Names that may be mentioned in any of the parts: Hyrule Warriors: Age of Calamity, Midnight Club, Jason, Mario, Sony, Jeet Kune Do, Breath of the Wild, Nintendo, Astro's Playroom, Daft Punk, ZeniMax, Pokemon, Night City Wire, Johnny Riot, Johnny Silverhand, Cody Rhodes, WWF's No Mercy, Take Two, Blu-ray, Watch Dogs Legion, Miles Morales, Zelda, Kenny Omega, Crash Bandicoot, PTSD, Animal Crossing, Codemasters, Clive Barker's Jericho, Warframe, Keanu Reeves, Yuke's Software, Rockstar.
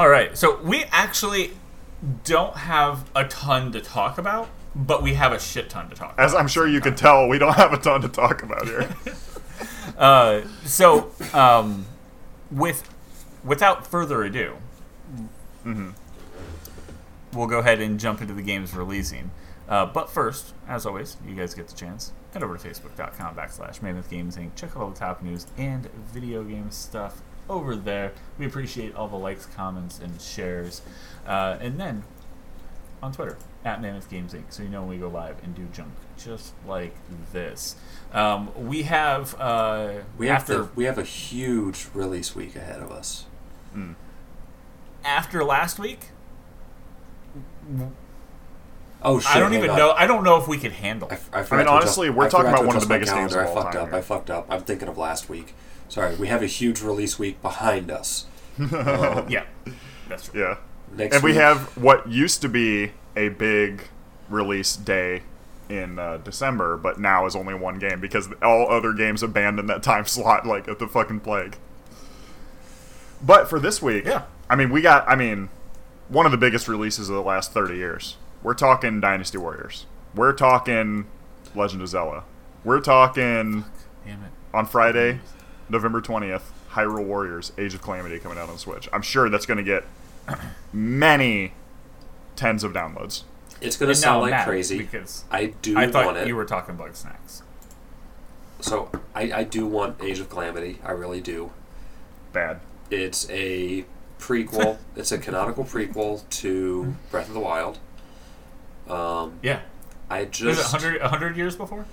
All right, so we actually don't have a ton to talk about, but we have a shit ton to talk about. As I'm sure you could tell, we don't have a ton to talk about here. Without further ado, we'll go ahead and jump into the games releasing. But first, as always, you guys get the chance. Head over to facebook.com/Mammoth Games Inc. Check out all the top news and video game stuff over there. We appreciate all the likes, comments, and shares. And then on Twitter, @Mammoth Games Inc. So you know when we go live and do junk just like this. We have a huge release week ahead of us. After last week. Oh shit! I don't even know. I don't know if we could handle. I mean, honestly, we're talking about one of the biggest games of all time. I fucked up. I'm thinking of last week. Sorry, we have a huge release week behind us. Yeah, that's true. Yeah, next week, we have what used to be a big release day in December, but now is only one game because all other games abandoned that time slot like at the fucking plague. But for this week, I mean, one of the biggest releases of the last 30 years. We're talking Dynasty Warriors. We're talking Legend of Zelda. We're talking on Friday, November 20th, Hyrule Warriors: Age of Calamity coming out on Switch. I'm sure that's going to get many tens of downloads. It's going to sound like crazy because I thought you were talking bug snacks. So I do want Age of Calamity. I really do. Bad. It's a prequel. It's a canonical prequel to Breath of the Wild. Was it 100 years before?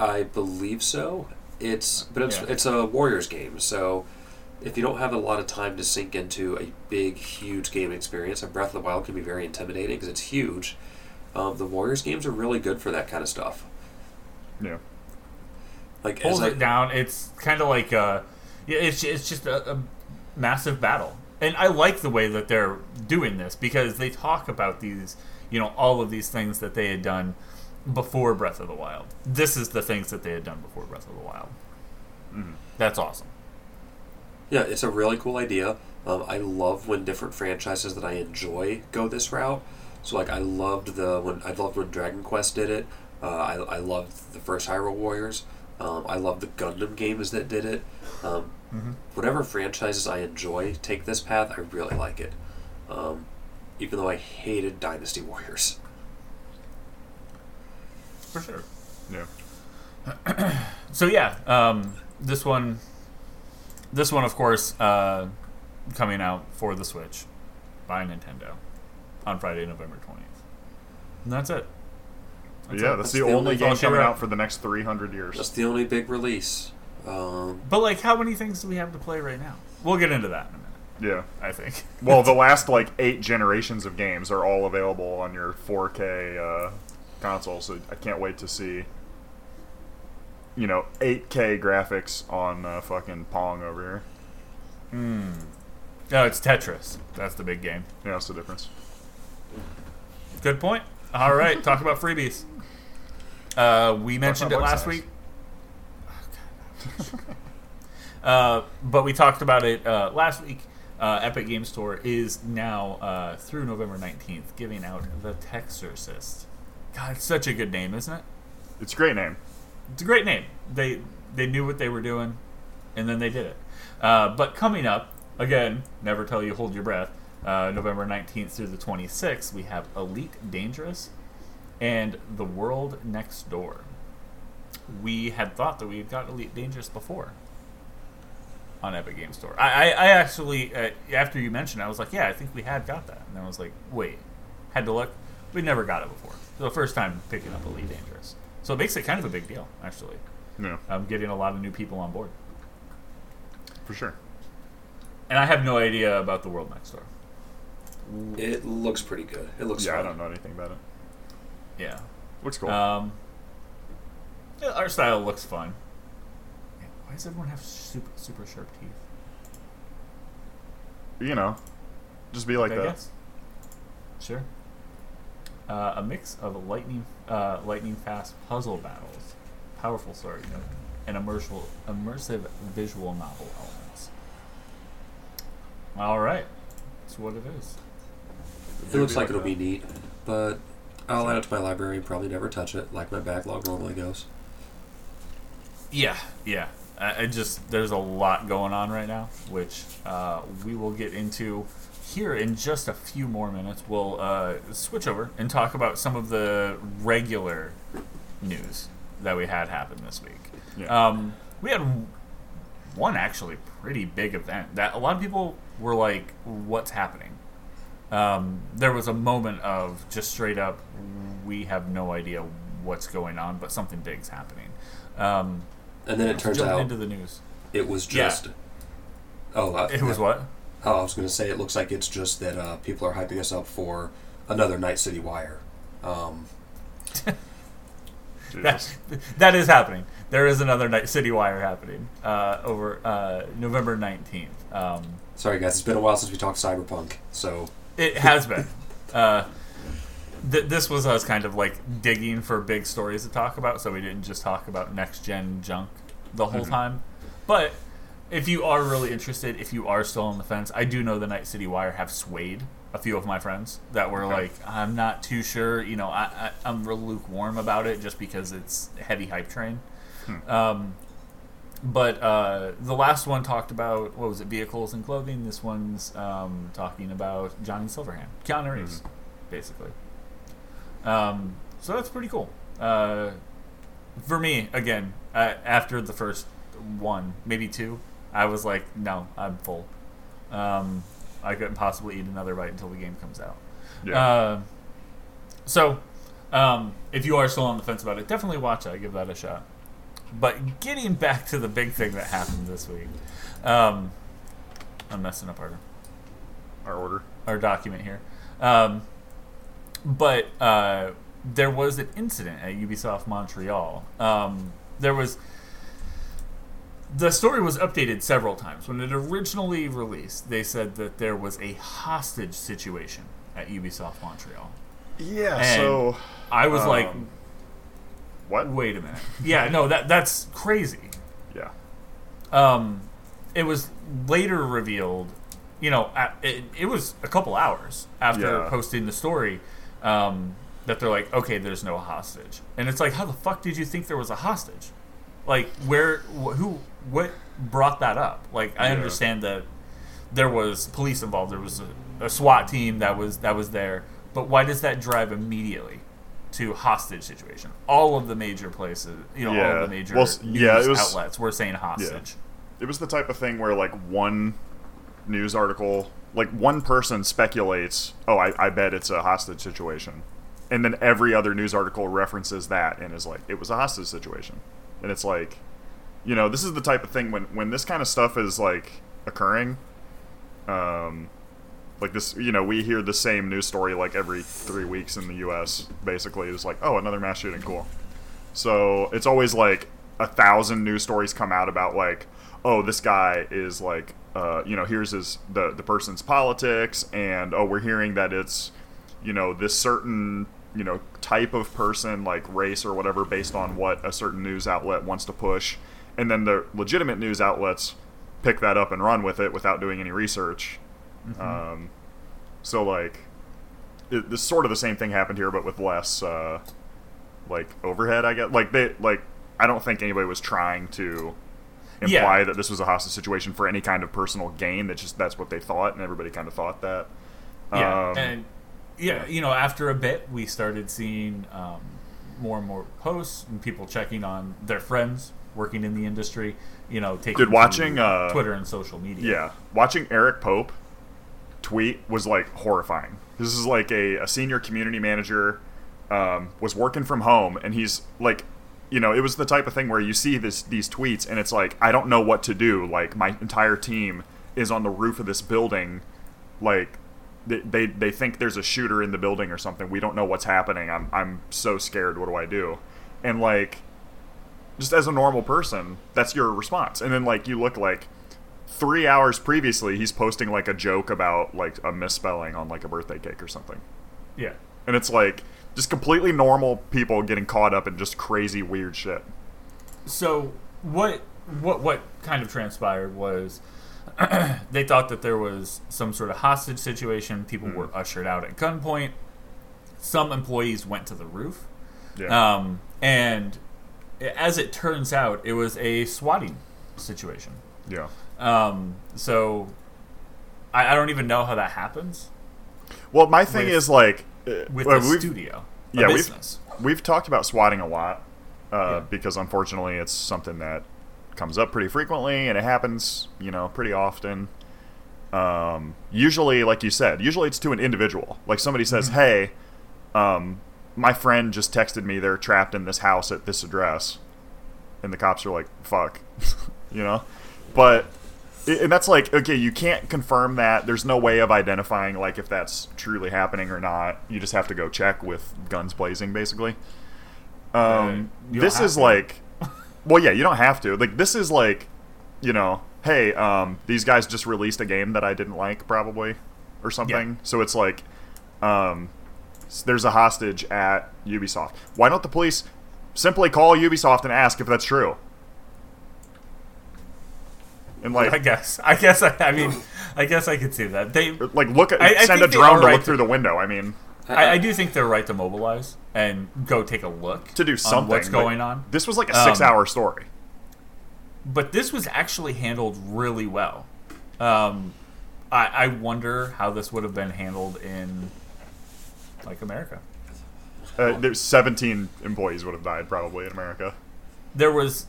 I believe so. It's a Warriors game, so if you don't have a lot of time to sink into a big, huge game experience, and Breath of the Wild can be very intimidating because it's huge, the Warriors games are really good for that kind of stuff. Yeah. Like, holds it down. It's kind of like it's just a massive battle. And I like the way that they're doing this because they talk about these... You know, all of these things that they had done before Breath of the Wild. This is the things that they had done before Breath of the Wild. Mm-hmm. That's awesome. Yeah, it's a really cool idea. I love when different franchises that I enjoy go this route. So, like, I loved when Dragon Quest did it. I loved the first Hyrule Warriors. I loved the Gundam games that did it. Whatever franchises I enjoy take this path, I really like it. Even though I hated Dynasty Warriors. For sure. Yeah. So yeah, this one of course, coming out for the Switch by Nintendo on Friday, November 20th. And that's it. That's the only game coming out for the next 300 years. That's the only big release. But like, how many things do we have to play right now? We'll get into that in a minute. Yeah, I think. Well, the last like 8 generations of games are all available on your 4K console, so I can't wait to see 8K graphics on fucking Pong over here. No, it's Tetris. That's the big game. Yeah, that's the difference. Good point. All right, talk about freebies. We mentioned it last week. Oh, God. But we talked about it last week. Epic Games Store is now through November 19th giving out the Texorcist. God, it's such a good name, isn't it? It's a great name. They knew what they were doing, and then they did it. But coming up, again, never tell you hold your breath, November 19th through the 26th, we have Elite Dangerous and The World Next Door. We had thought that we had gotten Elite Dangerous before. On Epic Games Store. I actually, after you mentioned it, I was like, yeah, I think we had got that. And I was like, wait, had to look. We never got it before. So the first time picking up Elite Dangerous. So it makes it kind of a big deal, actually. Yeah. I'm getting a lot of new people on board. For sure. And I have no idea about The World Next Door. It looks pretty good. It looks fun. I don't know anything about it. Yeah. Looks cool. Our style looks fun. Why does everyone have super, super sharp teeth? Just be like that. Guess? Sure. A mix of lightning-fast puzzle battles, powerful story mode, and immersive visual novel elements. All right. It's what it is. It looks like it'll be neat, but I'll add it to my library and probably never touch it like my backlog normally goes. Yeah, yeah. I just, there's a lot going on right now, which we will get into here in just a few more minutes. We'll switch over and talk about some of the regular news that we had happen this week. Yeah. We had one actually pretty big event that a lot of people were like, what's happening? There was a moment of just straight up, we have no idea what's going on, but something big's happening. And then it turns out into the news. It was just... Yeah. Oh, it was what? Oh, I was going to say it looks like it's just that people are hyping us up for another Night City Wire. That is happening. There is another Night City Wire happening over November 19th. Sorry, guys. It's been a while since we talked Cyberpunk, so... It has been. This was us kind of like digging for big stories to talk about, so we didn't just talk about next-gen junk the whole time. But if you are really interested, if you are still on the fence, I do know the Night City Wire have swayed a few of my friends that were like, I'm not too sure, you know, I'm real lukewarm about it just because it's heavy hype train. But the last one talked about, what was it, vehicles and clothing. This one's talking about Johnny Silverhand, Keanu Reeves, basically. So that's pretty cool. For me, again, after the first one, maybe two, I was like, no, I'm full. I couldn't possibly eat another bite until the game comes out. Yeah. So if you are still on the fence about it, definitely watch it. Give that a shot. But getting back to the big thing that happened this week, I'm messing up our document here. But there was an incident at Ubisoft Montreal. The story was updated several times. When it originally released, they said that there was a hostage situation at Ubisoft Montreal. Yeah, and so... I was like... What? Wait a minute. Yeah, no, that's crazy. Yeah. It was later revealed, you know, it was a couple hours after posting the story, that they're like, okay, there's no hostage. And it's like, how the fuck did you think there was a hostage? Like, what brought that up? Like, I understand that there was police involved, there was a SWAT team that was there, but why does that drive immediately to hostage situation? All of the major places, you know, all of the major news outlets were saying hostage. Yeah. It was the type of thing where, like, one news article, like, one person speculates, oh, I bet it's a hostage situation. And then every other news article references that and is like, it was a hostage situation. And it's like, you know, this is the type of thing when this kind of stuff is, like, occurring, like this, you know, we hear the same news story like every 3 weeks in the U.S. Basically, it's like, oh, another mass shooting, cool. So it's always like 1,000 news stories come out about like, oh, this guy is like, you know, here's the person's politics, and oh, we're hearing that it's, you know, this certain, you know, type of person, like race or whatever, based on what a certain news outlet wants to push, and then the legitimate news outlets pick that up and run with it without doing any research. So like this sort of the same thing happened here, but with less like overhead, I guess. Like they I don't think anybody was trying to imply that this was a hostage situation for any kind of personal gain. That's what they thought, and everybody kind of thought that. You know, after a bit, we started seeing more and more posts and people checking on their friends working in the industry. You know, watching Twitter and social media. Yeah, watching Eric Pope tweet was like horrifying. This is like a senior community manager was working from home, and he's like, you know, it was the type of thing where you see these tweets and it's like, I don't know what to do. Like, my entire team is on the roof of this building. Like, they think there's a shooter in the building or something. We don't know what's happening. I'm so scared. What do I do? And like, just as a normal person, that's your response. And then like, you look like 3 hours previously, he's posting like a joke about like a misspelling on like a birthday cake or something. Yeah. And it's like just completely normal people getting caught up in just crazy weird shit. So what kind of transpired was They thought that there was some sort of hostage situation. People were ushered out at gunpoint. Some employees went to the roof. Yeah. And as it turns out, it was a swatting situation. Yeah. So I don't even know how that happens. Well, my thing is like... with well, the studio. Yeah, we've talked about swatting a lot because unfortunately it's something that comes up pretty frequently and it happens, you know, pretty often. Usually, like you said, usually it's to an individual. Like somebody says, hey, my friend just texted me they're trapped in this house at this address. And the cops are like, fuck, you know? But... and that's like, okay, you can't confirm that. There's no way of identifying, like, if that's truly happening or not. You just have to go check with guns blazing, basically. This is like... well, yeah, you don't have to. Like, this is like, you know, hey, these guys just released a game that I didn't like, probably, or something. Yeah. So it's like, there's a hostage at Ubisoft. Why don't the police simply call Ubisoft and ask if that's true? And like, I guess. I mean, I guess I could see that they like look at send a drone to look through the window. I mean, I do think they're right to mobilize and go take a look to do something. What's going on? This was like a 6-hour story, but this was actually handled really well. I wonder how this would have been handled in like America. There's 17 employees would have died probably in America. There was.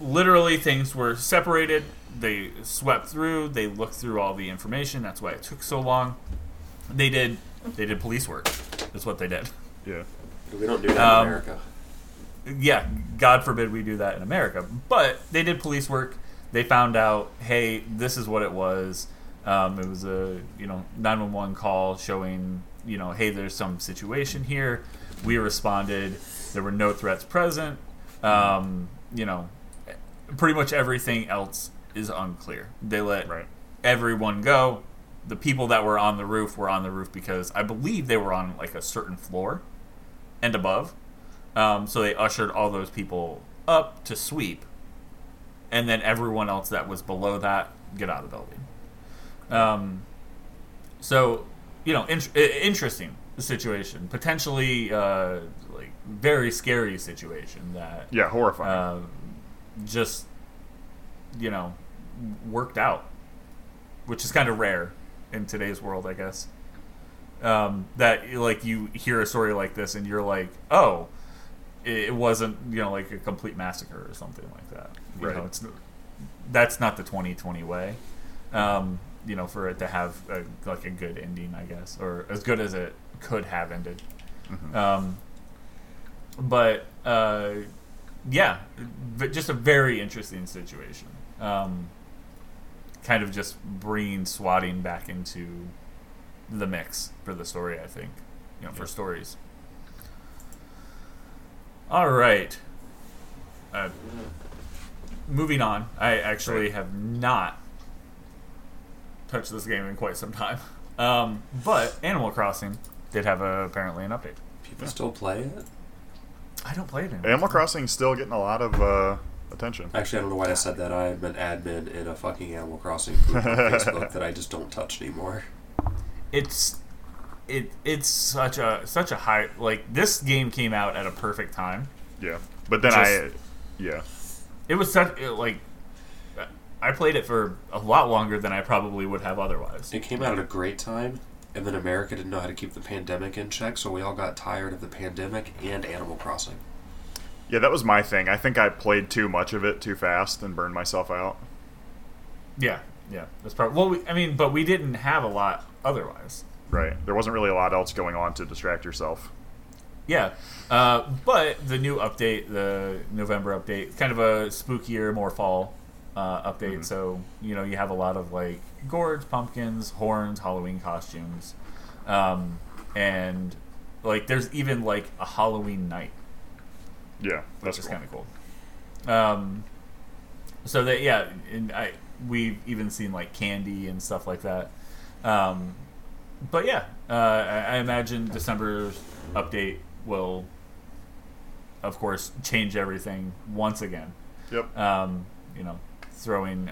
Literally, things were separated. They swept through. They looked through all the information. That's why it took so long. They did police work. That's what they did. Yeah. We don't do that in America. Yeah. God forbid we do that in America. But they did police work. They found out, hey, this is what it was. It was a 911 call showing, hey, there's some situation here. We responded. There were no threats present. Pretty much everything else is unclear. They let everyone go. The people that were on the roof because I believe they were on like a certain floor and above. So they ushered all those people up to sweep. And then everyone else that was below that, get out of the building. Interesting situation. Potentially very scary situation that... yeah, horrifying. Just worked out, which is kind of rare in today's world, I guess, that like you hear a story like this and you're like, oh, it wasn't like a complete massacre or something like that. That's not the 2020 way, for it to have a good ending, I guess, or as good as it could have ended. Yeah, but just a very interesting situation. Kind of just bringing swatting back into the mix for the story, I think. For stories. All right. Moving on. I actually have not touched this game in quite some time. But Animal Crossing did have apparently an update. People still play it? I don't play it anymore. Animal Crossing is still getting a lot of attention. Actually, I don't know why I said that. I am an admin in a fucking Animal Crossing group on Facebook that I just don't touch anymore. It's such a high... like, this game came out at a perfect time. Yeah. But then it was such... I played it for a lot longer than I probably would have otherwise. It came out at a great time. And then America didn't know how to keep the pandemic in check, so we all got tired of the pandemic and Animal Crossing. Yeah, that was my thing. I think I played too much of it too fast and burned myself out. Yeah. That's probably... well, but we didn't have a lot otherwise. Right. There wasn't really a lot else going on to distract yourself. Yeah. But the new update, the November update, kind of a spookier, more fall update. So, you have a lot of gourds, pumpkins, horns, Halloween costumes, and there's even a Halloween night. Yeah, that's cool. Kind of cool. So that and we've even seen candy and stuff like that. But yeah, I imagine December's update will, of course, change everything once again. Yep. Throwing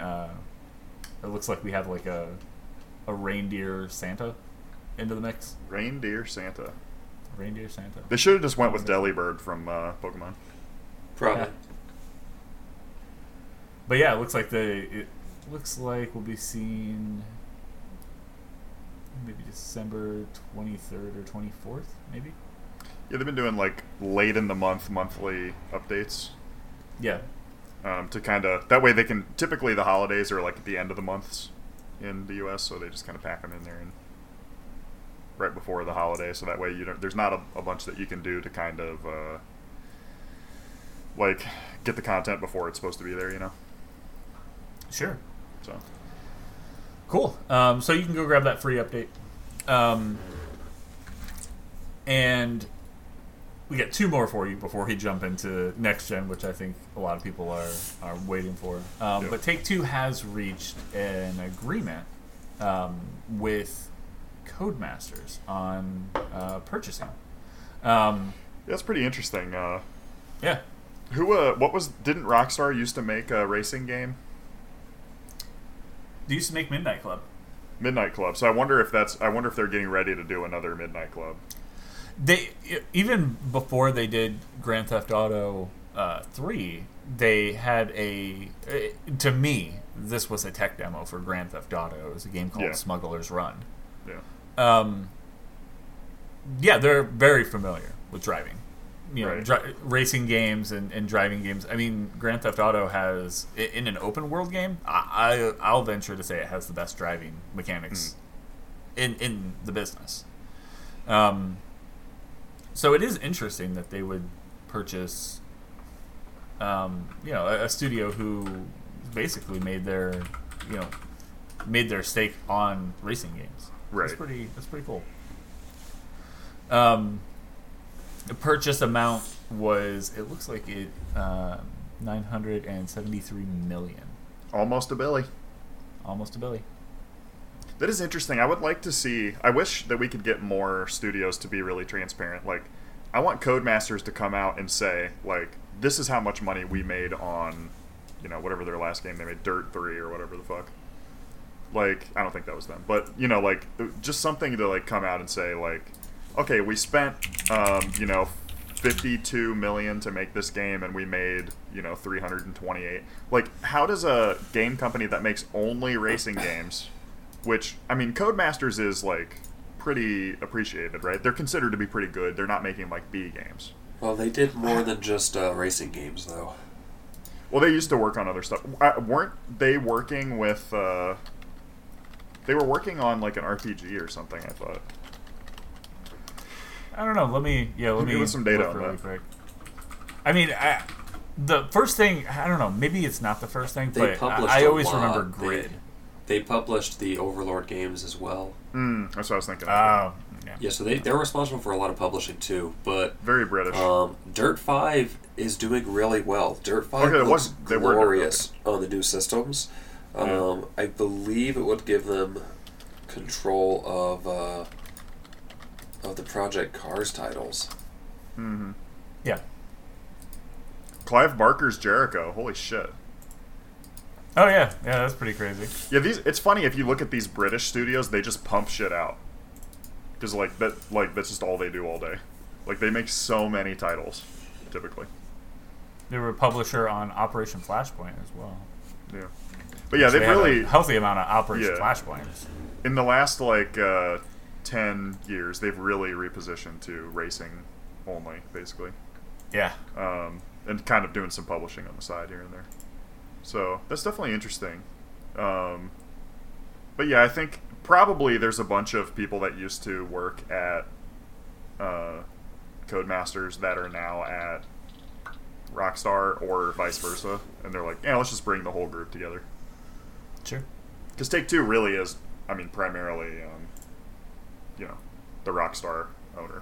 It looks like we have like a reindeer Santa into the mix. Reindeer Santa. They should have just went with Delibird from Pokemon. Probably. Yeah. But yeah, it looks like we'll be seeing maybe December 23rd or 24th, maybe. Yeah, they've been doing like late in the month monthly updates. Yeah. To kind of that way they can typically the holidays are like at the end of the months in the U.S., so they just kind of pack them in there and right before the holiday, so that way you don't. There's not a bunch that you can do to kind of like get the content before it's supposed to be there, you know. Sure. So. Cool. So you can go grab that free update. And we got two more for you before we jump into next gen, which I think a lot of people are waiting for. Yep. But Take Two has reached an agreement with Codemasters on purchasing. That's pretty interesting. Yeah. Who? Didn't Rockstar used to make a racing game? They used to make Midnight Club. So I wonder if they're getting ready to do another Midnight Club. They even before they did Grand Theft Auto 3, they had to me this was a tech demo for Grand Theft Auto. It was a game called Smuggler's Run. Yeah. Yeah, they're very familiar with driving. You know, racing games and driving games. I mean, Grand Theft Auto has, in an open world game, I'll venture to say it has the best driving mechanics in the business. So it is interesting that they would purchase, a studio who basically made their stake on racing games. Right. That's pretty cool. The purchase amount was, it looks like it, $973 million. Almost a billy. That is interesting. I would like to see... I wish that we could get more studios to be really transparent. Like, I want Codemasters to come out and say, like, this is how much money we made on, whatever their last game they made, Dirt 3 or whatever the fuck. Like, I don't think that was them. But, just something to, like, come out and say, like, okay, we spent, $52 million to make this game, and we made, $328. Like, how does a game company that makes only racing games, which, I mean, Codemasters is, like, pretty appreciated, right? They're considered to be pretty good. They're not making, like, B games. Well, they did more than just racing games, though. Well, they used to work on other stuff. Weren't they working with, they were working on, like, an RPG or something, I thought. I don't know. Let me give some data on really that. Quick. I mean, the first thing, I don't know, maybe it's not the first thing, but I always remember Grid. They published the Overlord games as well. That's what I was thinking. Yeah, so they're responsible for a lot of publishing too, but... Very British. Dirt 5 is doing really well. Dirt 5 looks glorious on the new systems. I believe it would give them control of the Project Cars titles. Mm-hmm. Yeah. Clive Barker's Jericho. Holy shit. Oh, yeah. Yeah, that's pretty crazy. Yeah, it's funny, if you look at these British studios, they just pump shit out. Because, that's just all they do all day. Like, they make so many titles, typically. They were a publisher on Operation Flashpoint as well. Yeah. But, yeah, they've really... a healthy amount of Operation Flashpoints. In the last, 10 years, they've really repositioned to racing only, basically. Yeah. And kind of doing some publishing on the side here and there. So that's definitely interesting. But yeah, I think probably there's a bunch of people that used to work at Codemasters that are now at Rockstar or vice versa. And they're like, yeah, let's just bring the whole group together. Sure. Because Take-Two really is, I mean, primarily, the Rockstar owner.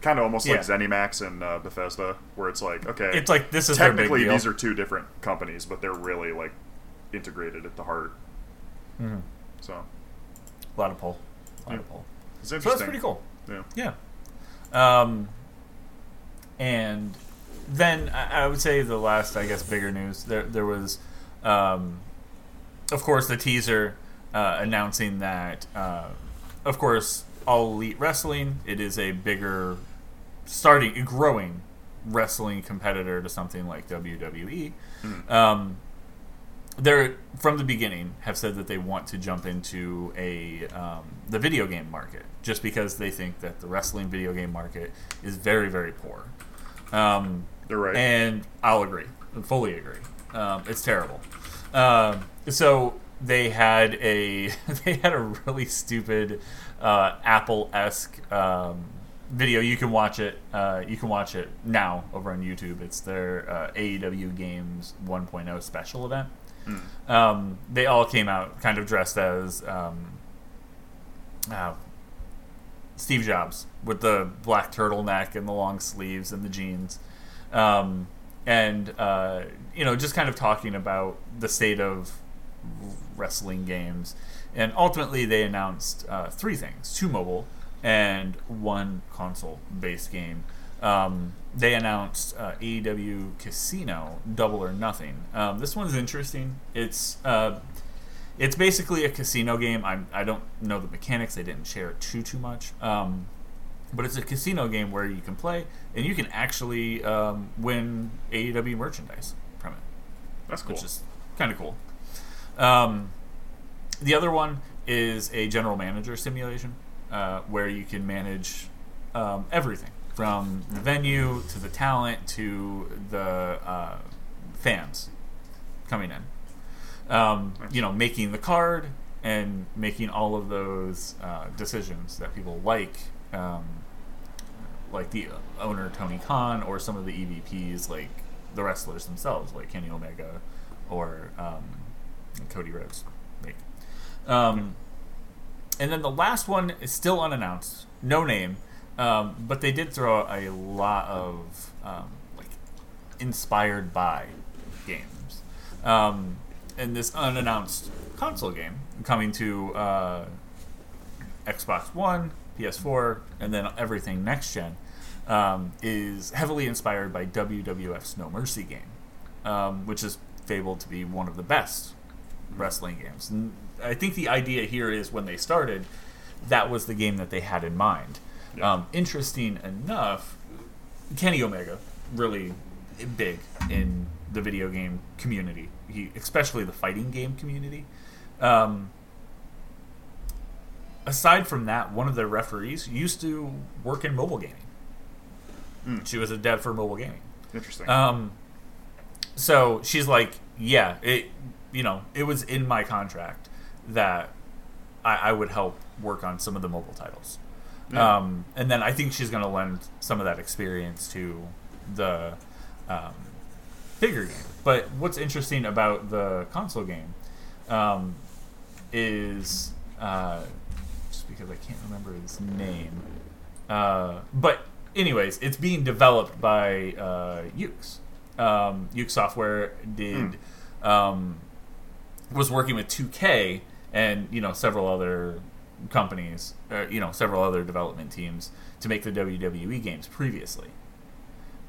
Kind of almost like ZeniMax and Bethesda, where it's like, okay, it's like this is technically these are two different companies, but they're really like integrated at the heart. Mm-hmm. So, a lot of pull. It's interesting. So that's pretty cool. Yeah. And then I would say the last, I guess, bigger news there was of course, the teaser announcing that, of course, All Elite Wrestling, it is a bigger, growing wrestling competitor to something like WWE. Mm. They're, from the beginning, have said that they want to jump into the video game market, just because they think that the wrestling video game market is very, very poor. They're right. And I'll agree. I fully agree. It's terrible. So they had a really stupid Apple-esque video. You can watch it. You can watch it now over on YouTube. It's their AEW Games 1.0 special event. Mm. They all came out kind of dressed as Steve Jobs with the black turtleneck and the long sleeves and the jeans. Just kind of talking about the state of wrestling games. And ultimately they announced three things: two mobile and one console-based game. They announced AEW Casino Double or Nothing. This one's interesting. It's basically a casino game. I don't know the mechanics. They didn't share it too much. But it's a casino game where you can play and you can actually win AEW merchandise from it. That's cool. Which is kind of cool. The other one is a general manager simulation where you can manage everything. From the venue to the talent to the fans coming in, making the card and making all of those decisions that people like the owner Tony Khan or some of the EVPs, like the wrestlers themselves, like Kenny Omega or Cody Rhodes. And then the last one is still unannounced, no name. But they did throw a lot of inspired by games, and this unannounced console game coming to Xbox One, PS4, and then everything next gen is heavily inspired by WWF's No Mercy game, which is fabled to be one of the best wrestling games. And I think the idea here is when they started, that was the game that they had in mind. Yeah. Interesting enough, Kenny Omega, really big in the video game community, especially the fighting game community. Aside from that, one of the referees used to work in mobile gaming. Mm. She was a dev for mobile gaming. Interesting. So she's like, yeah, it was in my contract that I would help work on some of the mobile titles. Yeah. And then I think she's going to lend some of that experience to the bigger game. But what's interesting about the console game is, just because I can't remember his name. But anyways, it's being developed by Yuke's. Yuke's Software was working with 2K and several other companies, several other development teams to make the WWE games previously.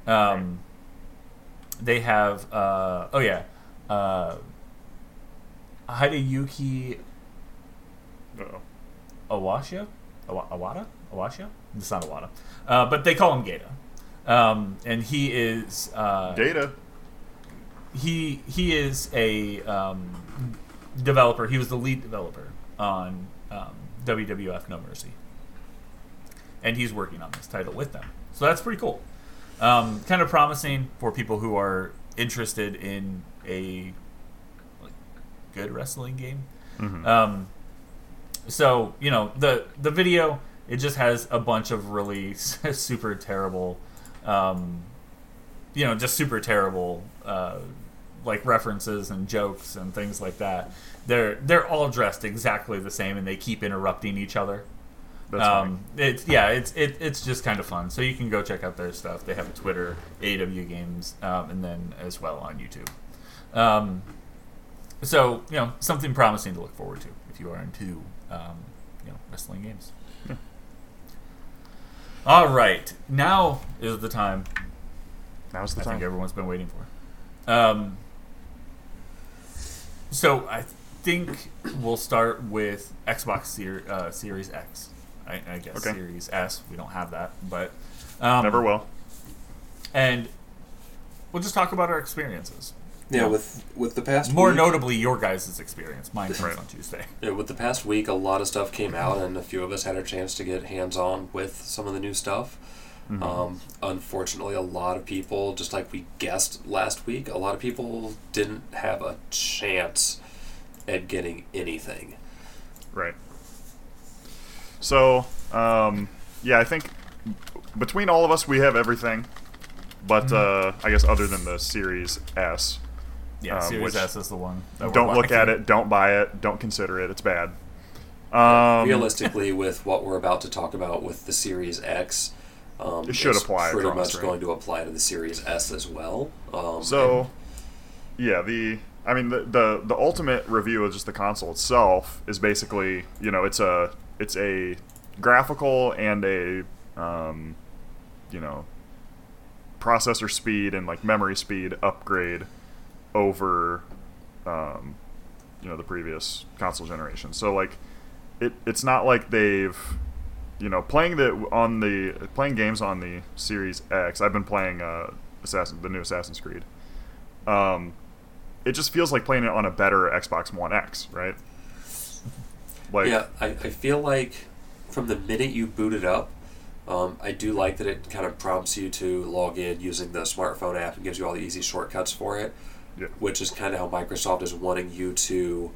They have Hideyuki Awada? It's not Awada. But they call him Gata. And he is Gata. He is a developer. He was the lead developer on WWF No Mercy, and he's working on this title with them, so that's pretty cool. Kind of promising for people who are interested in a good wrestling game. Mm-hmm. So the video, it just has a bunch of really super terrible like references and jokes and things like that. They're all dressed exactly the same, and they keep interrupting each other. That's funny. It's just kind of fun. So you can go check out their stuff. They have a Twitter, AEW Games, and then as well on YouTube. So something promising to look forward to if you are into wrestling games. Yeah. All right, now is the time. Now's the time I think everyone's been waiting for. So think we'll start with Xbox Series X. I guess okay. Series S. We don't have that, but... never will. And we'll just talk about our experiences. Yeah, with the past more week, notably your guys' experience. Mine comes on Tuesday. Yeah, with the past week, a lot of stuff came out, and a few of us had a chance to get hands-on with some of the new stuff. Mm-hmm. Unfortunately, a lot of people, just like we guessed last week, a lot of people didn't have a chance at getting anything. Right. So, yeah, I think between all of us, we have everything. But I guess other than the Series S. Yeah, Series S is the one. Don't look at it. Don't buy it. Don't consider it. It's bad. Realistically, with what we're about to talk about with the Series X, it should apply. Pretty much going to apply to the Series S as well. The ultimate review of just the console itself is basically, you know, it's a graphical and a processor speed and like memory speed upgrade over the previous console generation. So like it's not like they've playing games on the Series X. I've been playing the new Assassin's Creed. It just feels like playing it on a better Xbox One X, right? Like yeah, I feel like from the minute you boot it up, I do like that it kind of prompts you to log in using the smartphone app and gives you all the easy shortcuts for it, yeah. Which is kind of how Microsoft is wanting you to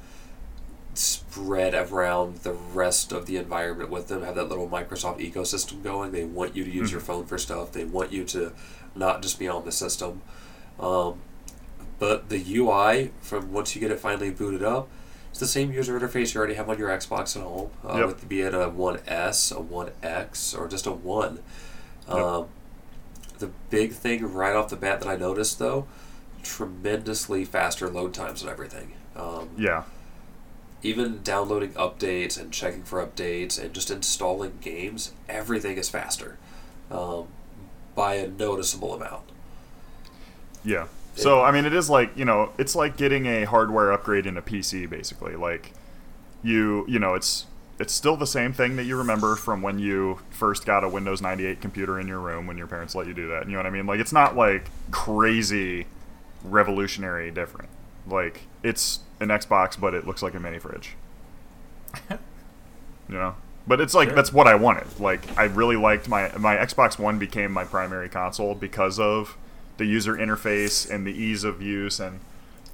spread around the rest of the environment with them, have that little Microsoft ecosystem going. They want you to use your phone for stuff. They want you to not just be on the system. But the UI, from once you get it finally booted up, it's the same user interface you already have on your Xbox at home, be it a 1S, a 1X, or just a 1. Yep. The big thing right off the bat that I noticed, though, tremendously faster load times and everything. Yeah. Even downloading updates and checking for updates and just installing games, everything is faster by a noticeable amount. Yeah. So, I mean, it is like, it's like getting a hardware upgrade in a PC, basically. Like, it's still the same thing that you remember from when you first got a Windows 98 computer in your room when your parents let you do that. You know what I mean? Like, it's not, like, crazy revolutionary different. Like, it's an Xbox, but it looks like a mini fridge. But it's like, that's what I wanted. Like, I really liked my Xbox One became my primary console because of the user interface and the ease of use, and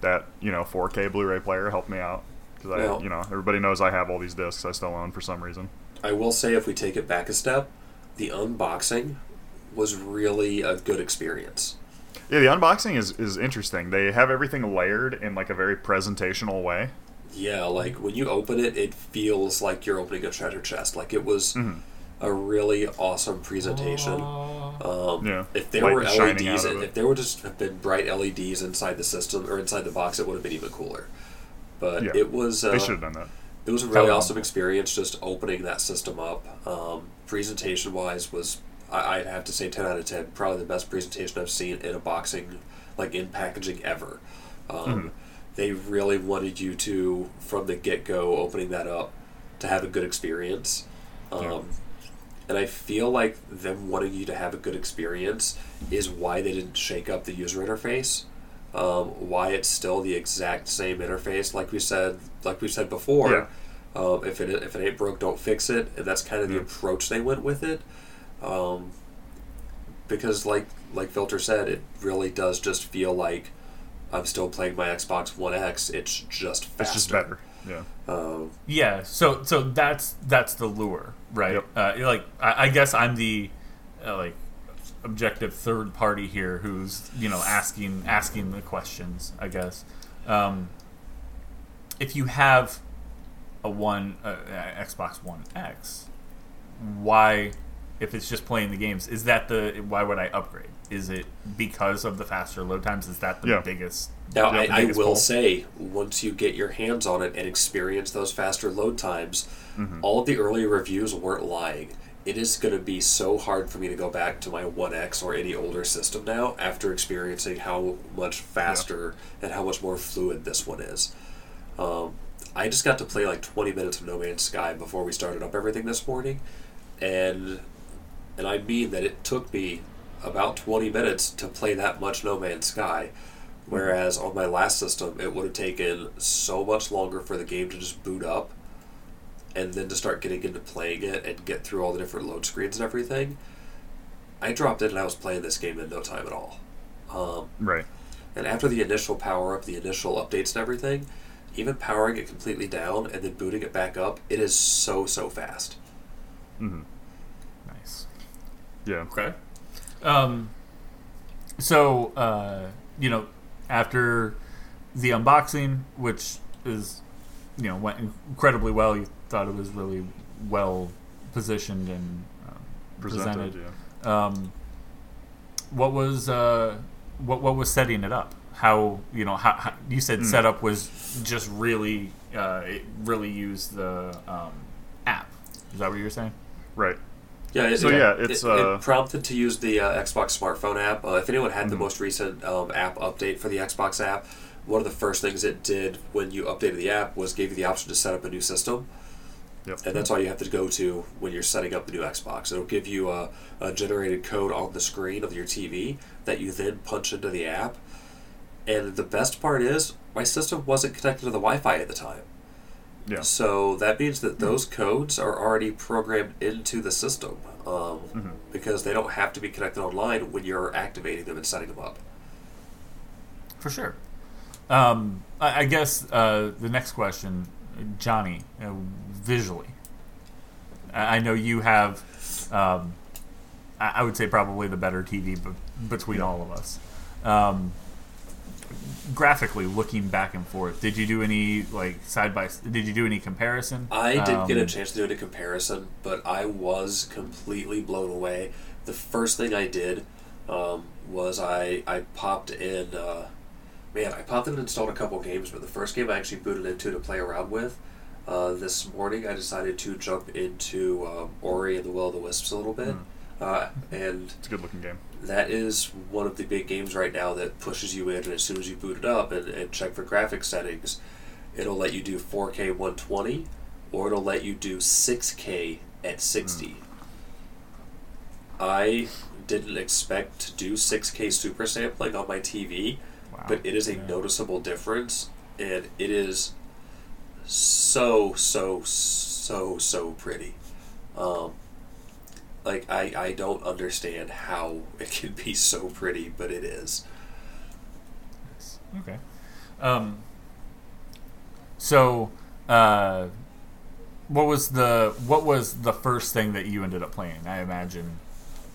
that 4K Blu-ray player helped me out because everybody knows I have all these discs I still own for some reason. I will say, if we take it back a step, the unboxing was really a good experience. Yeah, the unboxing is interesting. They have everything layered in like a very presentational way. Yeah, like when you open it, it feels like you're opening a treasure chest. Like it was. Mm-hmm. A really awesome presentation. If there were LEDs, if there would just have been bright LEDs inside the system or inside the box, it would have been even cooler. But it was they should have done that. It was a really awesome experience just opening that system up. Presentation wise was, I'd have to say 10 out of 10, probably the best presentation I've seen in a boxing, like in packaging ever. They really wanted you to, from the get go, opening that up, to have a good experience. And I feel like them wanting you to have a good experience is why they didn't shake up the user interface, why it's still the exact same interface. Like we said before, if it ain't broke, don't fix it. And that's kind of the approach they went with it, because like Filter said, it really does just feel like I'm still playing my Xbox One X. It's just faster. It's just better. Yeah. So that's the lure, right? Yep. I guess I'm the objective third party here, who's asking the questions. I guess if you have a Xbox One X, why, if it's just playing the games, is that why would I upgrade? Is it because of the faster load times? Is that the biggest? Now, I will say, once you get your hands on it and experience those faster load times, all of the early reviews weren't lying. It is going to be so hard for me to go back to my One X or any older system now after experiencing how much faster and how much more fluid this one is. I just got to play like 20 minutes of No Man's Sky before we started up everything this morning, and I mean that it took me about 20 minutes to play that much No Man's Sky, whereas on my last system it would have taken so much longer for the game to just boot up and then to start getting into playing it and get through all the different load screens and everything. I dropped in and I was playing this game in no time at all. Right. And after the initial power-up, the initial updates and everything, even powering it completely down and then booting it back up, it is so, so fast. Mm-hmm. Nice. Yeah. Okay. After the unboxing, which is... went incredibly well. You thought it was really well positioned and presented. Yeah. What was setting it up? How you said setup was just really it really used the app. Is that what you were saying? Right. Yeah. It prompted to use the Xbox smartphone app. If anyone had the most recent app update for the Xbox app. One of the first things it did when you updated the app was gave you the option to set up a new system. Yep. And that's all you have to go to when you're setting up the new Xbox. It'll give you a generated code on the screen of your TV that you then punch into the app. And the best part is, my system wasn't connected to the Wi-Fi at the time. Yeah. So that means that those codes are already programmed into the system because they don't have to be connected online when you're activating them and setting them up. For sure. I guess the next question, Johnny, visually. I know you have, I would say, probably the better TV between all of us. Graphically, looking back and forth, did you do any did you do any comparison? I didn't get a chance to do any comparison, but I was completely blown away. The first thing I did was I popped in. I popped in and installed a couple games, but the first game I actually booted into to play around with this morning, I decided to jump into Ori and the Will of the Wisps a little bit. And it's a good-looking game. That is one of the big games right now that pushes you in, and as soon as you boot it up and check for graphics settings, it'll let you do 4K 120, or it'll let you do 6K at 60. I didn't expect to do 6K super sampling on my TV, but it is a noticeable difference, and it is so pretty. I don't understand how it can be so pretty, but it is. Okay. What was the first thing that you ended up playing? I imagine,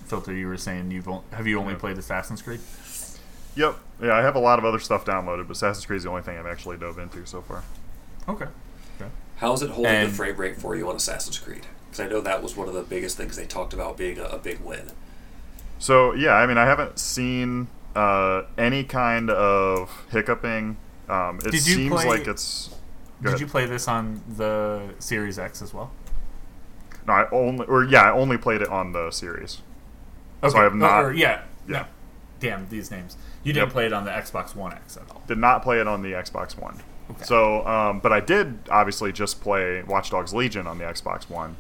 Filter, you were saying have you only played Assassin's Creed? Yep. Yeah, I have a lot of other stuff downloaded, but Assassin's Creed is the only thing I've actually dove into so far. Okay. How's it holding the frame rate for you on Assassin's Creed? Because I know that was one of the biggest things they talked about being a big win. So, yeah, I mean, I haven't seen any kind of hiccuping. Did you play this on the Series X as well? No, I only played it on the Series. Okay. So I have not... Yeah. No. Damn, these names. You didn't play it on the Xbox One X at all. Did not play it on the Xbox One. Okay. So, but I did obviously just play Watch Dogs Legion on the Xbox One.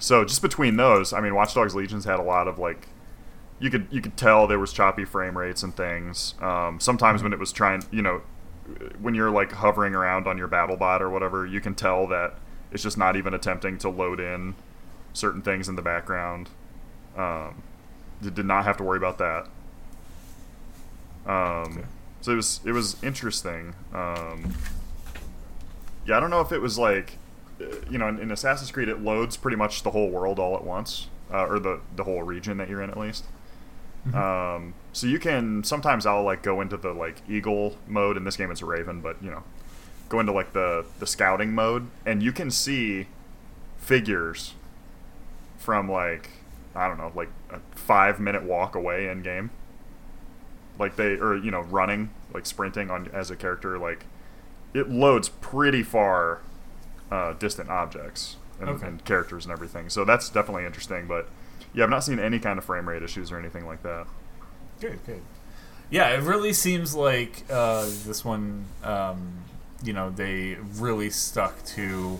So just between those, I mean, Watch Dogs Legion's had a lot of you could tell there was choppy frame rates and things. Sometimes when it was when you're hovering around on your battle bot or whatever, you can tell that it's just not even attempting to load in certain things in the background. You did not have to worry about that. So it was interesting. I don't know if it was in Assassin's Creed it loads pretty much the whole world all at once, or the whole region that you're in at least. So you can sometimes I'll go into the eagle mode. In this game it's a raven, but go into the scouting mode, and you can see figures from a 5-minute walk away in game. Running, sprinting on as a character, it loads pretty far distant objects and characters and everything. So that's definitely interesting. But yeah, I've not seen any kind of frame rate issues or anything like that. Good. Yeah, it really seems like this one you know, they really stuck to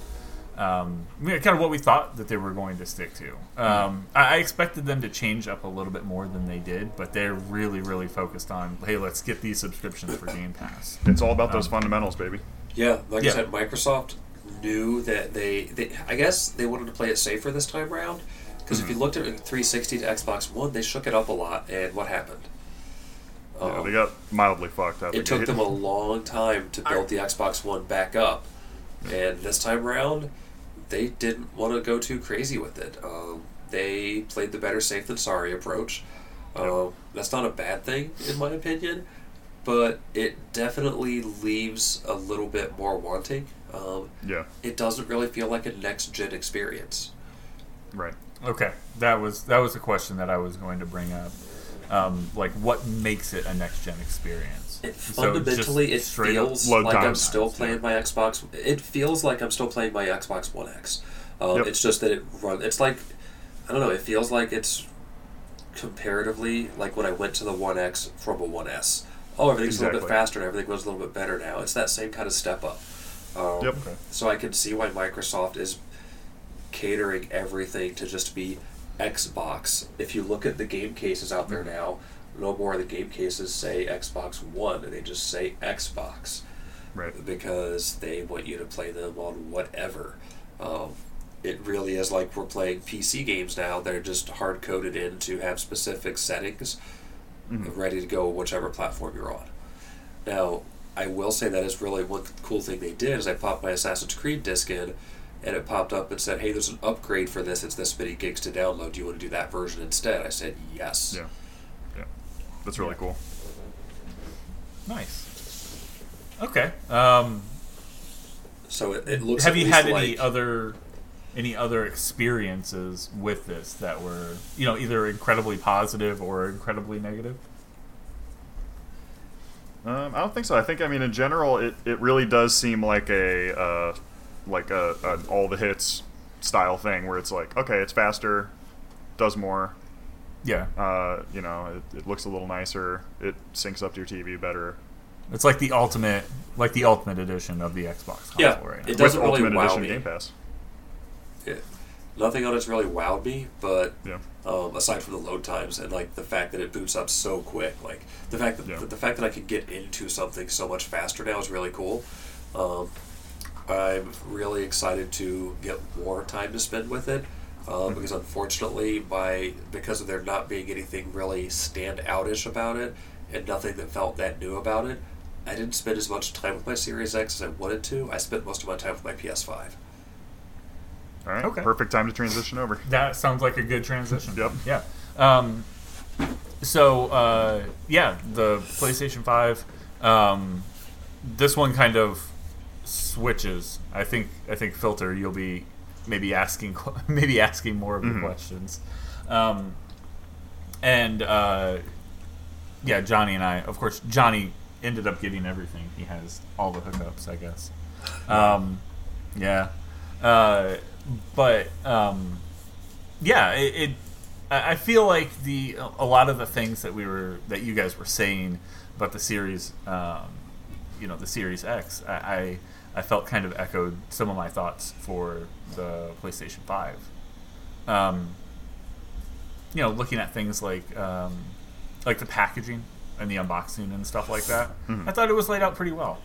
kind of what we thought that they were going to stick to. I expected them to change up a little bit more than they did, but they're really, really focused on, hey, let's get these subscriptions for Game Pass. It's all about those fundamentals, baby. Yeah, like I said, Microsoft knew that they I guess they wanted to play it safer this time around, because if you looked at it in 360 to Xbox One, they shook it up a lot, and what happened? Yeah, they got mildly fucked up. It took them a long time to build the Xbox One back up, and this time around, they didn't want to go too crazy with it. They played the better safe than sorry approach. That's not a bad thing, in my opinion, but it definitely leaves a little bit more wanting. It doesn't really feel like a next-gen experience. Right. Okay. That was a question that I was going to bring up. Like, what makes it a next-gen experience? Fundamentally, it feels like I'm still playing my Xbox. It feels like I'm still playing my Xbox One X. It's just that it's like, I don't know, it feels like it's comparatively like when I went to the One X from a One S. Oh, everything's a little bit faster and everything was a little bit better now. It's that same kind of step up. So I can see why Microsoft is catering everything to just be Xbox. If you look at the game cases out there now, no more of the game cases say Xbox One, and they just say Xbox, right? Because they want you to play them on whatever. It really is like we're playing PC games now. They're just hard coded in to have specific settings, ready to go whichever platform you're on. Now, I will say that is really one cool thing they did is I popped my Assassin's Creed disc in, and it popped up and said, hey, there's an upgrade for this. It's this many gigs to download. Do you want to do that version instead? I said, yes. Yeah. That's really cool. Nice. Okay. So it looks like... Have you had any other experiences with this that were, you know, either incredibly positive or incredibly negative? I don't think so. I think, I mean, in general, it really does seem like an all the hits style thing where it's like, okay, it's faster, does more, you know, it looks a little nicer, it syncs up to your TV better. It's like the ultimate, edition of the Xbox console right now. It doesn't really ultimate wow me. Game Pass. Yeah, nothing on it's really wowed me, but aside from the load times and like the fact that it boots up so quick, like the fact that I could get into something so much faster now is really cool. I'm really excited to get more time to spend with it, because unfortunately, because of there not being anything really standout-ish about it, and nothing that felt that new about it, I didn't spend as much time with my Series X as I wanted to. I spent most of my time with my PS5. All right, okay. Perfect time to transition over. That sounds like a good transition. Yep. Yeah. The PlayStation 5, this one kind of switches. I think filter. You'll be maybe asking more of the questions, Johnny and I. Of course, Johnny ended up getting everything. He has all the hookups, I guess. I feel like a lot of the things that you guys were saying about the series, the Series X. I felt kind of echoed some of my thoughts for the PlayStation 5. Looking at things like the packaging and the unboxing and stuff like that, I thought it was laid out pretty well.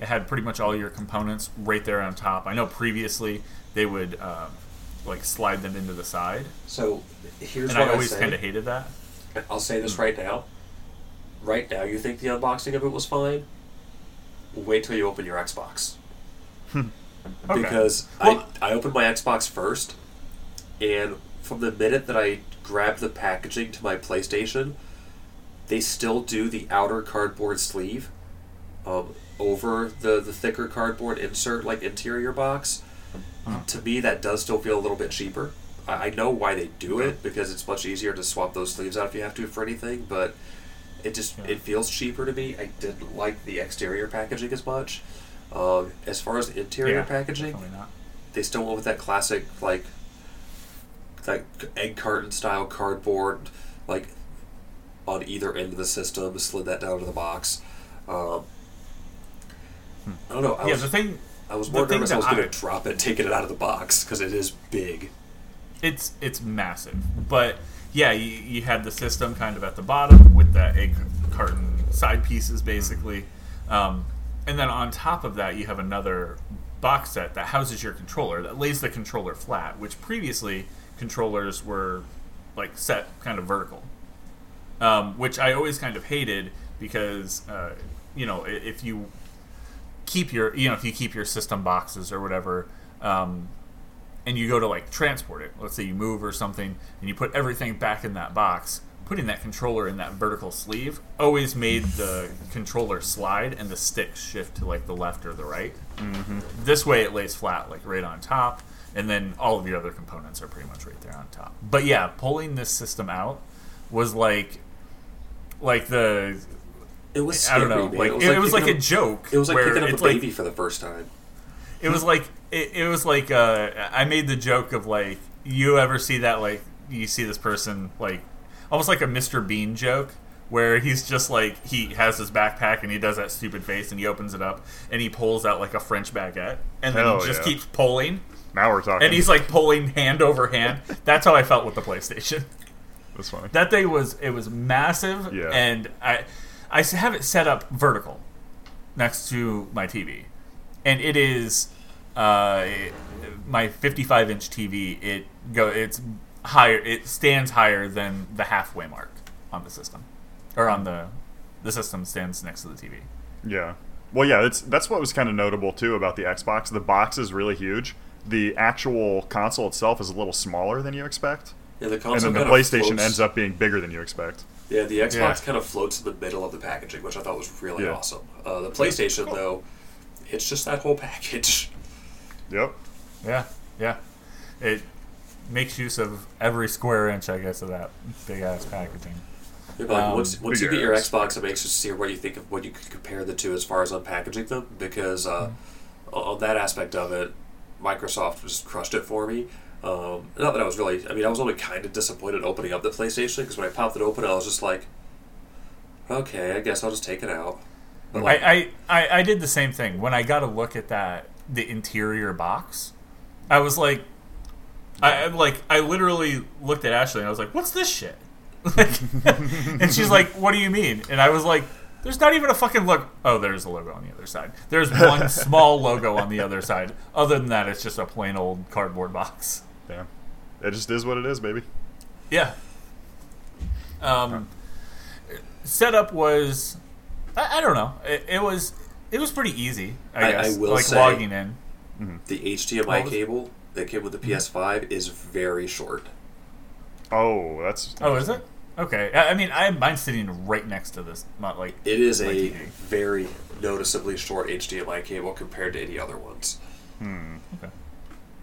It had pretty much all your components right there on top. I know previously they would slide them into the side. So here's and what I always kind of hated that. I'll say this right now. Right now, you think the unboxing of it was fine? Wait till you open your Xbox. Because I opened my Xbox first, and from the minute that I grabbed the packaging to my PlayStation, they still do the outer cardboard sleeve over the thicker cardboard insert, like interior box. To me, that does still feel a little bit cheaper. I know why they do it, because it's much easier to swap those sleeves out if you have to for anything, but... It feels cheaper to me. I didn't like the exterior packaging as much. As far as the interior packaging, they still went with that classic like egg carton style cardboard, like on either end of the system. Slid that down to the box. I don't know. I was more nervous I was going to drop it, taking it out of the box, because it is big. It's massive. But, yeah, you had the system kind of at the bottom with that egg carton side pieces, basically. And then on top of that, you have another box set that houses your controller, that lays the controller flat, which previously controllers were, like, set kind of vertical. Which I always kind of hated because, you know, if you... keep your system boxes or whatever, and you go to like transport it, let's say you move or something, and you put everything back in that box, putting that controller in that vertical sleeve always made the controller slide and the stick shift to like the left or the right. Mm-hmm. This way it lays flat, like right on top, and then all of your other components are pretty much right there on top. But yeah, pulling this system out was like the it was scary, I don't know. Like, it was like a joke. It was like picking up a baby for the first time. It was like I made the joke of like, you ever see that, like you see this person like almost like a Mr. Bean joke where he's just like, he has his backpack and he does that stupid face and he opens it up and he pulls out like a French baguette and then he just keeps pulling. Now we're talking. And he's like pulling hand over hand. That's how I felt with the PlayStation. That's funny. That thing was massive, yeah. And I have it set up vertical next to my TV. And it is my 55-inch TV. It's higher. It stands higher than the halfway mark on the system. Or on the system stands next to the TV. Yeah. Well, yeah, that's what was kind of notable, too, about the Xbox. The box is really huge. The actual console itself is a little smaller than you expect. Yeah, the console, and then the PlayStation ends up being bigger than you expect. Yeah, the Xbox kind of floats in the middle of the packaging, which I thought was really awesome. The PlayStation, though, it's just that whole package. Yep. Yeah. It makes use of every square inch, I guess, of that big-ass packaging. Yeah, but once you get your Xbox, it makes you see what you think of what you could compare the two as far as unpackaging them, because on that aspect of it, Microsoft just crushed it for me. Not that I was really... I mean, I was only kind of disappointed opening up the PlayStation, because when I popped it open, I was just like, okay, I guess I'll just take it out. But like, I did the same thing. When I got a look at the interior box, I was like... I literally looked at Ashley, and I was like, what's this shit? Like, and she's like, what do you mean? And I was like, there's not even a fucking logo. Oh, there's a logo on the other side. There's one small logo on the other side. Other than that, it's just a plain old cardboard box. Yeah, it just is what it is, baby. Yeah. Setup was, I don't know. It was pretty easy, I guess. I will say, logging in. The HDMI cable that came with the PS5 is very short. Oh, that's. Oh, is it? Okay. I mean, mine's sitting right next to this. Not like it is a TV. Very noticeably short HDMI cable compared to any other ones. Okay.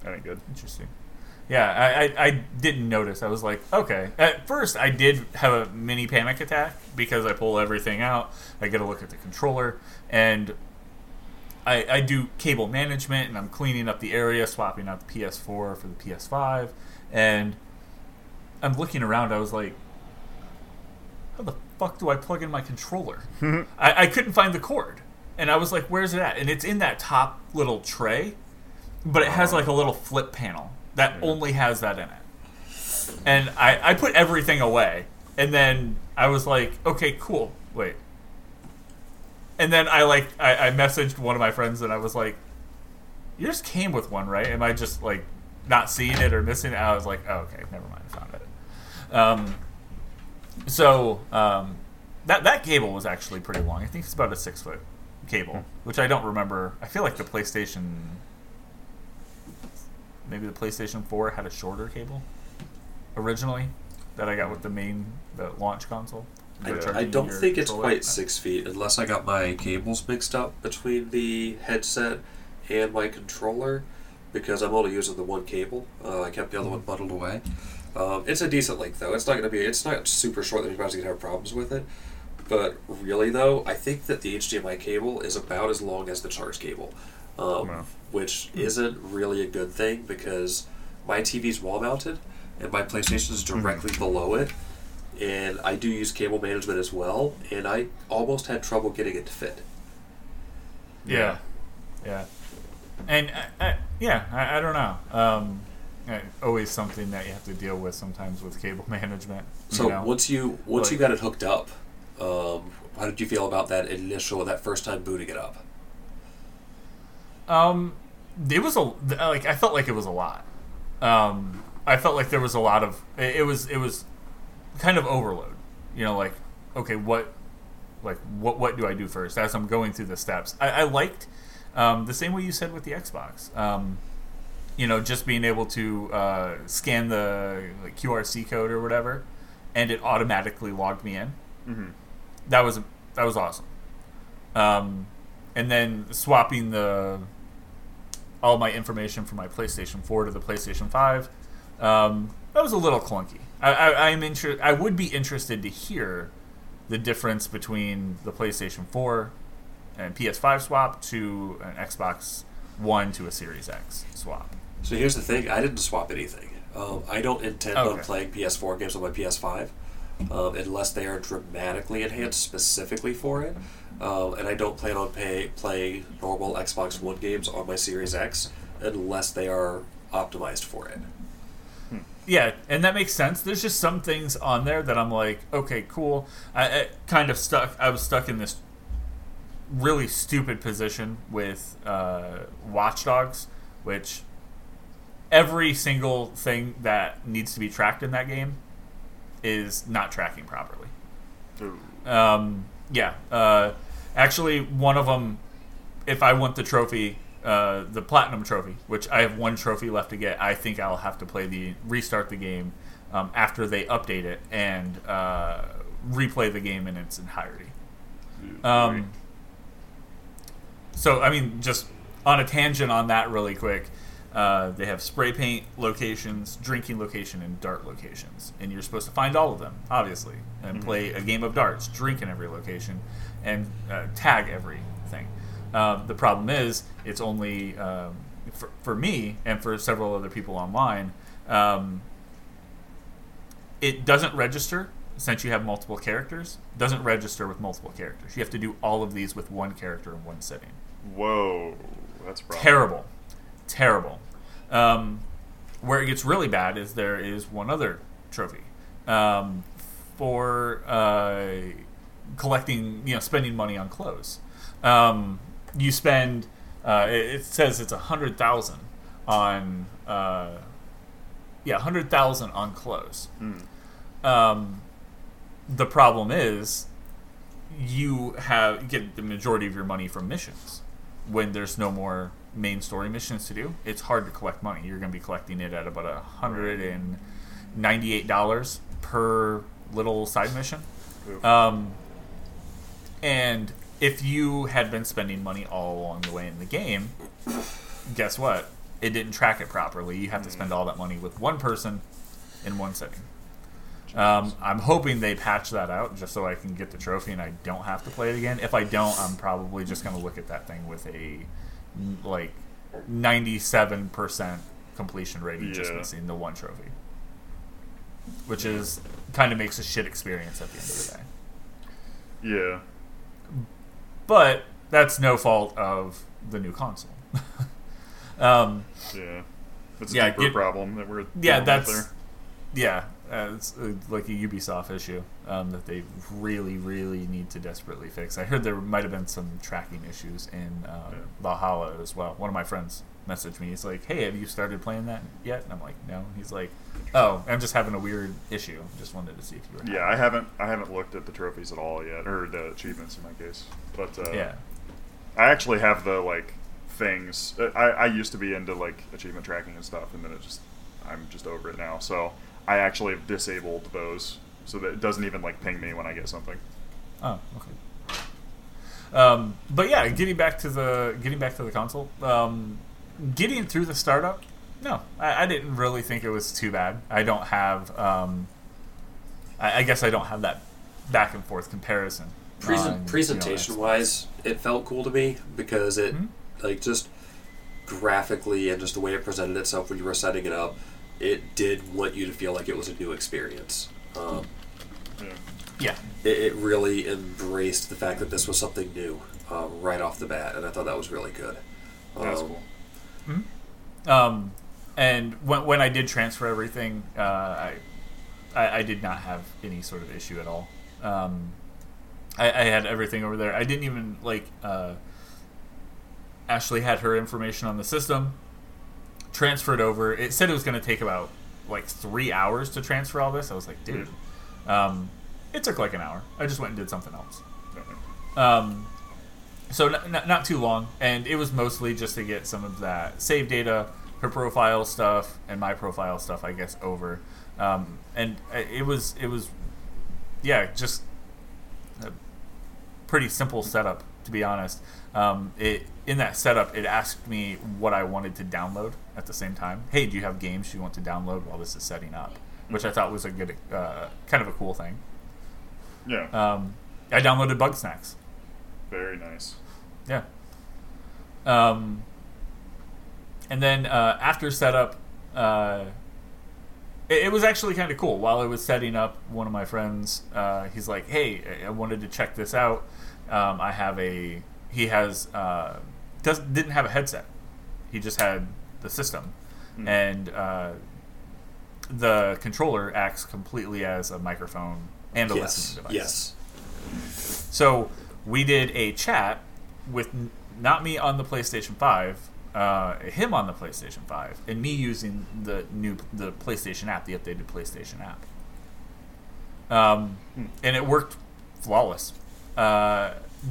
That ain't good. Interesting. Yeah, I didn't notice. I was like, okay. At first, I did have a mini panic attack because I pull everything out. I get a look at the controller, and I do cable management, and I'm cleaning up the area, swapping out the PS4 for the PS5, and I'm looking around. I was like, how the fuck do I plug in my controller? I couldn't find the cord, and I was like, where's it at? And it's in that top little tray, but it has like a little flip panel. That only has that in it. And I put everything away. And then I was like, okay, cool. Wait. And then I messaged one of my friends and I was like, yours came with one, right? Am I just like not seeing it or missing it? I was like, oh, okay, never mind. I found it. That cable was actually pretty long. I think it's about a 6-foot cable, which I don't remember. I feel like the PlayStation... Maybe the PlayStation 4 had a shorter cable originally that I got with the launch console. I don't think it's quite 6 feet unless I got my cables mixed up between the headset and my controller because I'm only using the one cable. I kept the other one bundled away. It's a decent length though. It's not super short that anybody's going to have problems with it. But really though, I think that the HDMI cable is about as long as the charge cable. Which isn't really a good thing because my TV's wall mounted and my PlayStation is directly below it, and I do use cable management as well, and I almost had trouble getting it to fit. Yeah, Yeah. And, I don't know. Always something that you have to deal with sometimes with cable management. Once you got it hooked up, how did you feel about that first time booting it up? It was I felt like it was a lot. I felt like there was a lot of it was kind of overload. You know, like, okay, what do I do first as I'm going through the steps? I liked the same way you said with the Xbox. You know, just being able to scan the QRC code or whatever, and it automatically logged me in. Mm-hmm. That was awesome. And then swapping all my information from my PlayStation 4 to the PlayStation 5, that was a little clunky. I would be interested to hear the difference between the PlayStation 4 and PS5 swap to an Xbox One to a Series X swap. So here's the thing. I didn't swap anything. I don't intend on playing PS4 games on my PS5 unless they are dramatically enhanced specifically for it. And I don't plan on playing normal Xbox One games on my Series X unless they are optimized for it. Yeah, and that makes sense. There's just some things on there that I'm like, okay, cool. I kind of stuck. I was stuck in this really stupid position with Watch Dogs, which every single thing that needs to be tracked in that game is not tracking properly. Yeah. Actually, one of them, if I want the trophy, the platinum trophy, which I have one trophy left to get, I think I'll have to restart the game after they update it and replay the game in its entirety. So, I mean, just on a tangent on that really quick, they have spray paint locations, drinking location, and dart locations. And you're supposed to find all of them, obviously, and play a game of darts, drink in every location, and tag everything. The problem is, it's only, for me and for several other people online, it doesn't register. Since you have multiple characters, doesn't register with multiple characters. You have to do all of these with one character in one sitting. Whoa, that's terrible. Where it gets really bad is there is one other trophy for collecting, spending money on clothes. You spend it says it's 100,000 on 100,000 on clothes. The problem is you get the majority of your money from missions. When there's no more main story missions to do, it's hard to collect money. You're going to be collecting it at about $198 per little side mission. And if you had been spending money all along the way in the game, guess what? It didn't track it properly. You have to spend all that money with one person in one sitting. I'm hoping they patch that out just so I can get the trophy and I don't have to play it again. If I don't, I'm probably just going to look at that thing with a 97% completion rate, just missing the one trophy, which is kind of makes a shit experience at the end of the day. Yeah. But that's no fault of the new console. It's a deeper problem that we're dealing with there. Yeah. It's like a Ubisoft issue that they really, really need to desperately fix. I heard there might have been some tracking issues in Valhalla as well. One of my friends messaged me. He's like, hey, have you started playing that yet? And I'm like, no. He's like, oh, I'm just having a weird issue. Just wanted to see if you were happy. Yeah, I haven't looked at the trophies at all yet, or the achievements in my case. But I actually have the things. I used to be into achievement tracking and stuff, and then I'm just over it now. So I actually have disabled those so that it doesn't even ping me when I get something. Oh, okay. But yeah, getting back to the console, getting through the startup. No, I didn't really think it was too bad. I don't have. I guess I don't have that back and forth comparison. Presentation wise, it felt cool to me because it just graphically and just the way it presented itself when you were setting it up. It did want you to feel like it was a new experience. It really embraced the fact that this was something new right off the bat, and I thought that was really good. That's cool. Mm-hmm. And when I did transfer everything, I did not have any sort of issue at all. I had everything over there. I didn't even, like, Ashley had her information on the system, transferred over. It said it was going to take about, like, 3 hours to transfer all this. I was like, dude. It took, like, an hour. I just went and did something else. So not too long. And it was mostly just to get some of that save data, her profile stuff, and my profile stuff, I guess, over. And it was yeah, just a pretty simple setup, to be honest. In that setup, it asked me what I wanted to download at the same time. Hey, do you have games you want to download while this is setting up? Which I thought was a good, kind of a cool thing. Yeah. I downloaded Bug Snacks. Very nice. Yeah. And then after setup, it was actually kind of cool. While I was setting up, one of my friends, he's like, "Hey, I wanted to check this out. I have a." He has didn't have a headset. He just had the system, and the controller acts completely as a microphone and a listening device. Yes. So we did a chat with not me on the PlayStation 5. Him on the PlayStation 5 and me using the PlayStation app, the updated PlayStation app, and it worked flawless.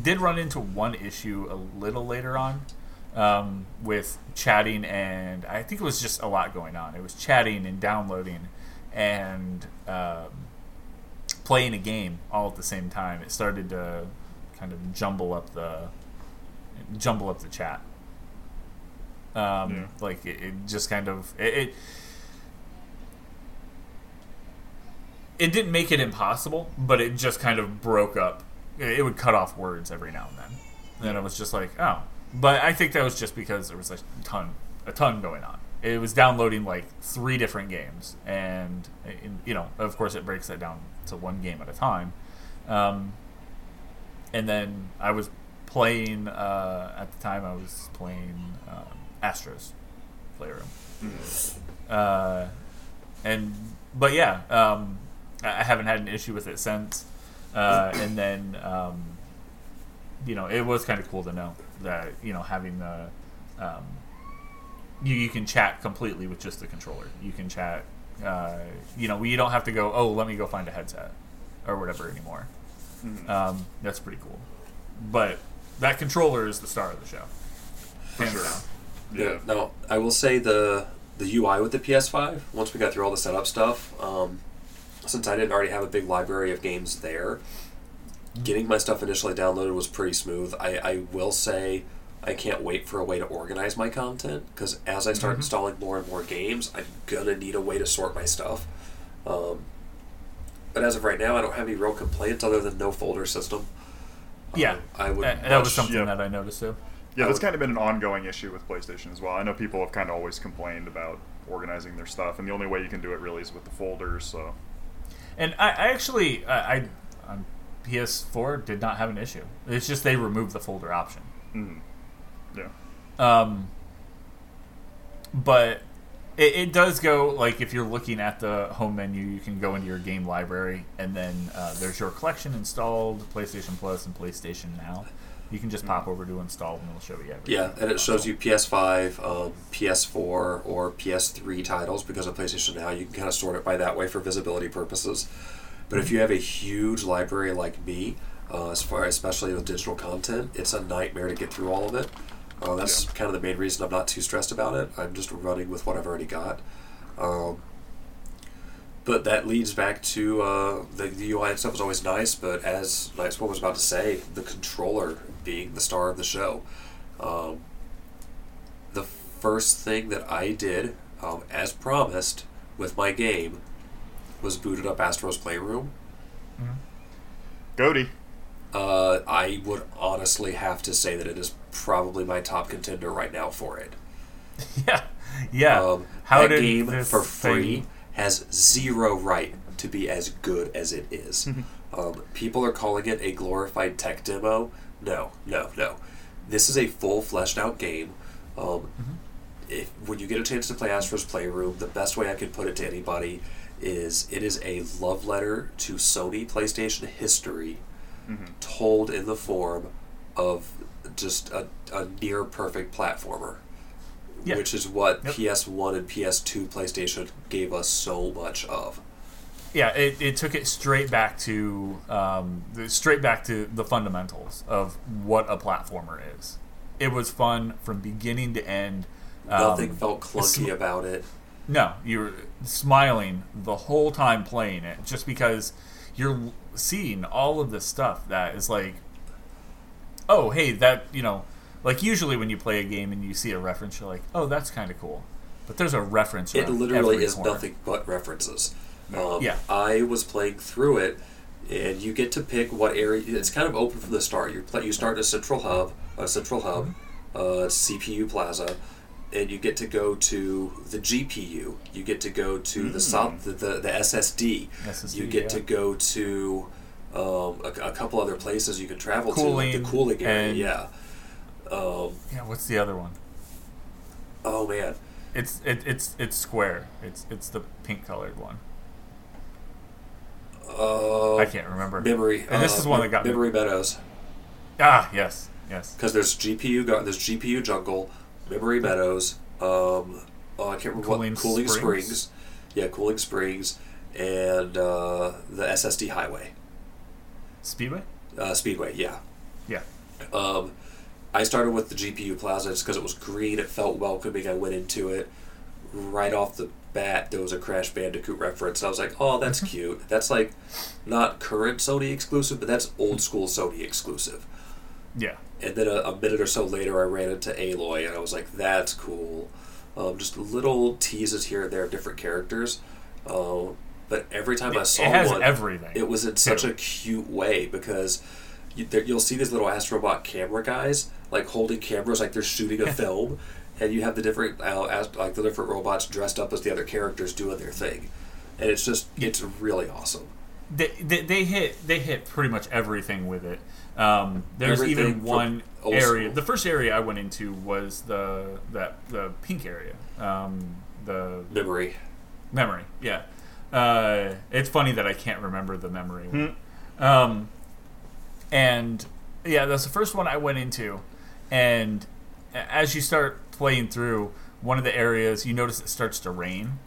Did run into one issue a little later on with chatting, and I think it was just a lot going on. It was chatting and downloading and playing a game all at the same time. It started to kind of jumble up the chat. Like it just kind of it didn't make it impossible, but it just kind of broke up. It would cut off words every now and then, and it was just like, oh. But I think that was just because there was a ton going on. It was downloading like 3 different games, and of course it breaks that down to one game at a time. And then I was playing at the time I was playing. Astro's Playroom. I haven't had an issue with it since. And then, it was kind of cool to know that, having the... You can chat completely with just the controller. You can chat... you don't have to go, oh, let me go find a headset or whatever anymore. Mm-hmm. That's pretty cool. But that controller is the star of the show. For sure. Yeah. Now, I will say the UI with the PS5, once we got through all the setup stuff, since I didn't already have a big library of games there, getting my stuff initially downloaded was pretty smooth. I will say I can't wait for a way to organize my content, because as I start installing more and more games, I'm going to need a way to sort my stuff. But as of right now, I don't have any real complaints other than no folder system. That was something that I noticed, too. Yeah, that's kind of been an ongoing issue with PlayStation as well. I know people have kind of always complained about organizing their stuff, and the only way you can do it really is with the folders. So, and I actually, on PS4 did not have an issue. It's just they removed the folder option. Yeah. But it does go, like, if you're looking at the home menu, you can go into your game library, and then there's your collection installed, PlayStation Plus and PlayStation Now. You can just pop over to install and it'll show you everything. Yeah, and it shows you PS5, PS4, or PS3 titles because of PlayStation Now. You can kind of sort it by that way for visibility purposes. But if you have a huge library like me, especially with digital content, it's a nightmare to get through all of it. That's kind of the main reason I'm not too stressed about it. I'm just running with what I've already got. But that leads back to the UI and stuff was always nice, but as Nightspot was about to say, the controller being the star of the show. The first thing that I did, as promised, with my game, was booted up Astro's Playroom. Goaty. I would honestly have to say that it is probably my top contender right now for it. Yeah. How that did game this for free... has zero right to be as good as it is. People are calling it a glorified tech demo. No. This is a full fleshed out game. When you get a chance to play Astro's Playroom, the best way I could put it to anybody is it is a love letter to Sony PlayStation history, told in the form of just a near perfect platformer, which is what PS1 and PS2 PlayStation gave us so much of. Yeah, it took it straight back to the fundamentals of what a platformer is. It was fun from beginning to end. Nothing felt clunky about it. No, you were smiling the whole time playing it, just because you're seeing all of this stuff that is like, oh, hey, that, you know, like usually when you play a game and you see a reference, you're like, oh, that's kind of cool. But there's a reference. It literally is nothing but references. I was playing through it, and you get to pick what area. It's kind of open from the start. You start in a central hub, CPU Plaza, and you get to go to the GPU. You get to go to the SSD. You get to go to a couple other places you can travel to, like the cooling area. What's the other one? Oh man, it's square. It's the pink colored one. I can't remember. Memory. And this is one that got Memory Meadows. Ah, yes. Because there's GPU Jungle, Memory Meadows. I can't remember Cooling Springs. Yeah, Cooling Springs, and the SSD Highway. Speedway. Speedway. Yeah. I started with the GPU Plaza just because it was green. It felt welcoming. I went into it right off the bat. There was a Crash Bandicoot reference. I was like, oh, that's cute. That's like not current Sony exclusive, but that's old school Sony exclusive. Yeah. And then a minute or so later, I ran into Aloy, and I was like, that's cool. Just little teases here and there of different characters. But every time I saw one, everything. It was in such a cute way, because you'll see these little Astrobot camera guys, like holding cameras like they're shooting a film, and you have the different the different robots dressed up as the other characters doing their thing, and it's just it's really awesome. They hit pretty much everything with it. There's everything even one area. The first area I went into was the pink area. The memory. Yeah, it's funny that I can't remember the memory one. And yeah, that's the first one I went into, and as you start playing through one of the areas, you notice it starts to rain,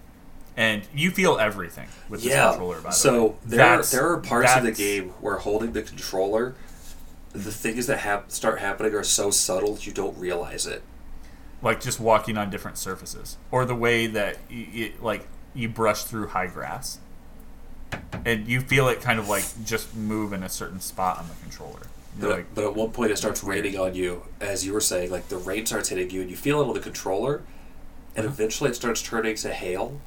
and you feel everything with this controller. By the way, there are parts of the game where holding the controller, the things that start happening are so subtle you don't realize it. Like just walking on different surfaces, or the way that you brush through high grass. And you feel it kind of like just move in a certain spot on the controller. But at one point it starts raining on you, as you were saying, like the rain starts hitting you and you feel it on the controller, and eventually it starts turning to hail,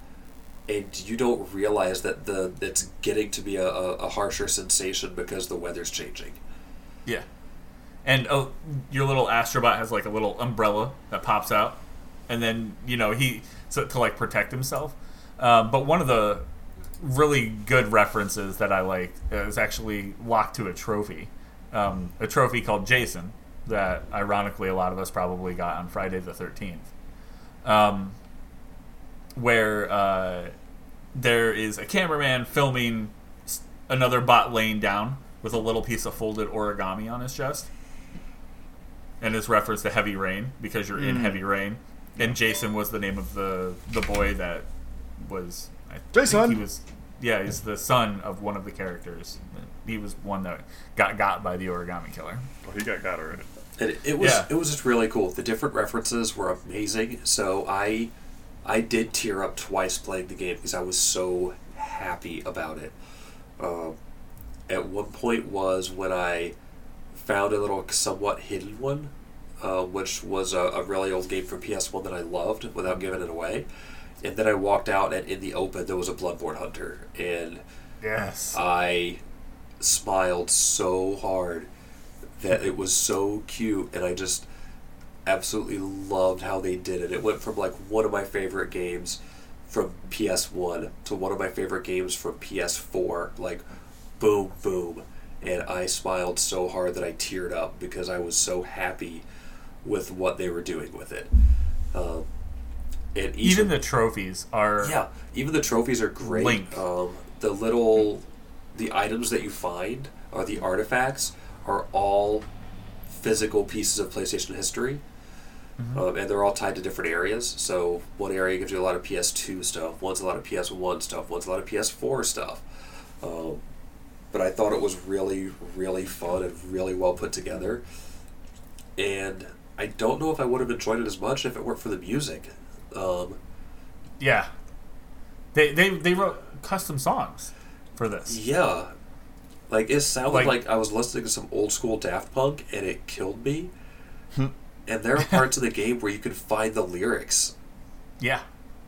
and you don't realize that it's getting to be a harsher sensation because the weather's changing. Yeah. And your little Astrobot has like a little umbrella that pops out, and then, you know, to like protect himself. But one of the really good references that I like is actually locked to a trophy called Jason that ironically a lot of us probably got on Friday the 13th, where there is a cameraman filming another bot laying down with a little piece of folded origami on his chest, and it's referenced to heavy rain because you're in heavy rain, and Jason was the name of the boy that was. Jason. He's the son of one of the characters. He was one that got by the origami killer. Well, he got already. And it was just really cool. The different references were amazing. So I did tear up twice playing the game because I was so happy about it. At one point was when I found a little somewhat hidden one, which was a really old game from PS1 that I loved without giving it away. And then I walked out, and in the open, there was a Bloodborne hunter. And yes, I smiled so hard that it was so cute, and I just absolutely loved how they did it. It went from, like, one of my favorite games from PS1 to one of my favorite games from PS4. Like, boom, boom. And I smiled so hard that I teared up because I was so happy with what they were doing with it. And even the trophies are... Yeah, even the trophies are great. The little... The items that you find, or the artifacts, are all physical pieces of PlayStation history. Mm-hmm. And they're all tied to different areas. So one area gives you a lot of PS2 stuff, one's a lot of PS1 stuff, one's a lot of PS4 stuff. But I thought it was really, really fun and really well put together. And I don't know if I would have enjoyed it as much if it weren't for the music. Yeah. They wrote custom songs for this. Yeah. Like, it sounded like I was listening to some old school Daft Punk, and it killed me. And there are parts of the game where you can find the lyrics. Yeah.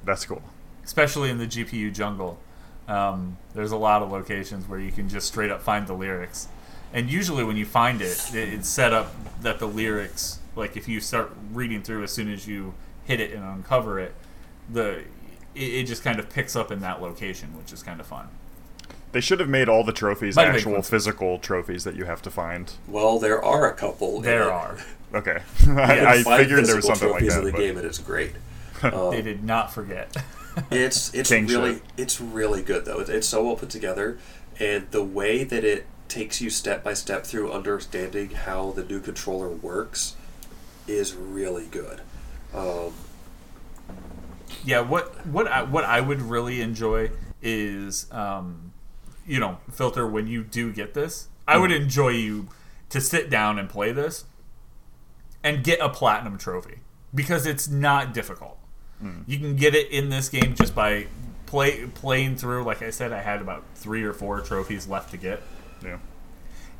That's cool. Especially in the GPU jungle. There's a lot of locations where you can just straight up find the lyrics. And usually when you find it, it's set up that the lyrics, like if you start reading through as soon as you hit it and uncover it, it just kind of picks up in that location, which is kind of fun. They should have made all the trophies actual physical trophies that you have to find. Well, there are a couple. There are. Okay. I figured there was something like that. In the game, and it's great. They did not forget. It's really good, though. It's so well put together, and the way that it takes you step by step through understanding how the new controller works is really good. What I would really enjoy is... Filter, when you do get this, I would enjoy you to sit down and play this and get a platinum trophy, because it's not difficult. You can get it in this game just by playing through. Like I said, I had about 3 or 4 trophies left to get. Yeah.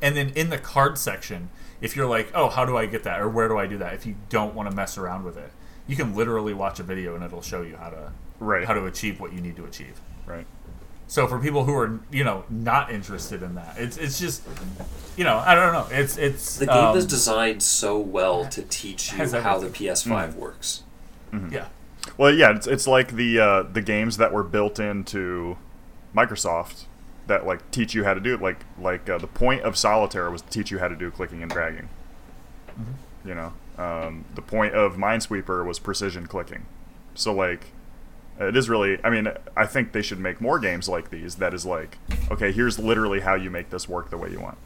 And then in the card section, if you're like, oh, how do I get that, or where do I do that, if you don't want to mess around with it, you can literally watch a video and it'll show you how to achieve what you need to achieve. Right. So for people who are, not interested in that, it's just, I don't know. It's the game is designed so well to teach you how the PS5 works. Mm-hmm. Yeah. Well, yeah, it's like the games that were built into Microsoft that teach you how to do it. Like the point of Solitaire was to teach you how to do clicking and dragging. Mm-hmm. The point of Minesweeper was precision clicking. So it is really... I think they should make more games like these that is okay, here's literally how you make this work the way you want.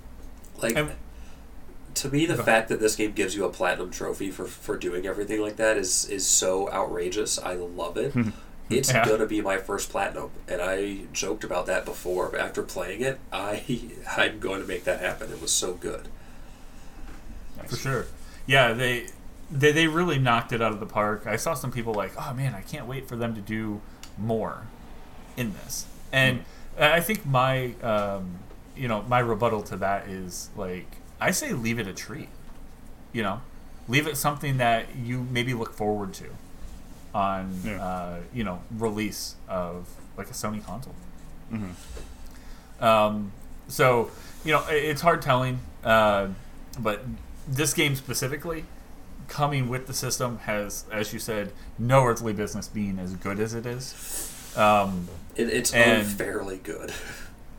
To me, the fact that this game gives you a platinum trophy for doing everything like that is so outrageous. I love it. It's going to be my first platinum, and I joked about that before, but after playing it, I'm going to make that happen. It was so good. For sure. Yeah, They really knocked it out of the park. I saw some people oh man, I can't wait for them to do more in this. And I think my my rebuttal to that is I say leave it a treat. Leave it something that you maybe look forward to on release of a Sony console. Mm-hmm. So it's hard telling, but this game specifically, coming with the system, has, as you said, no earthly business being as good as it is. It's unfairly good.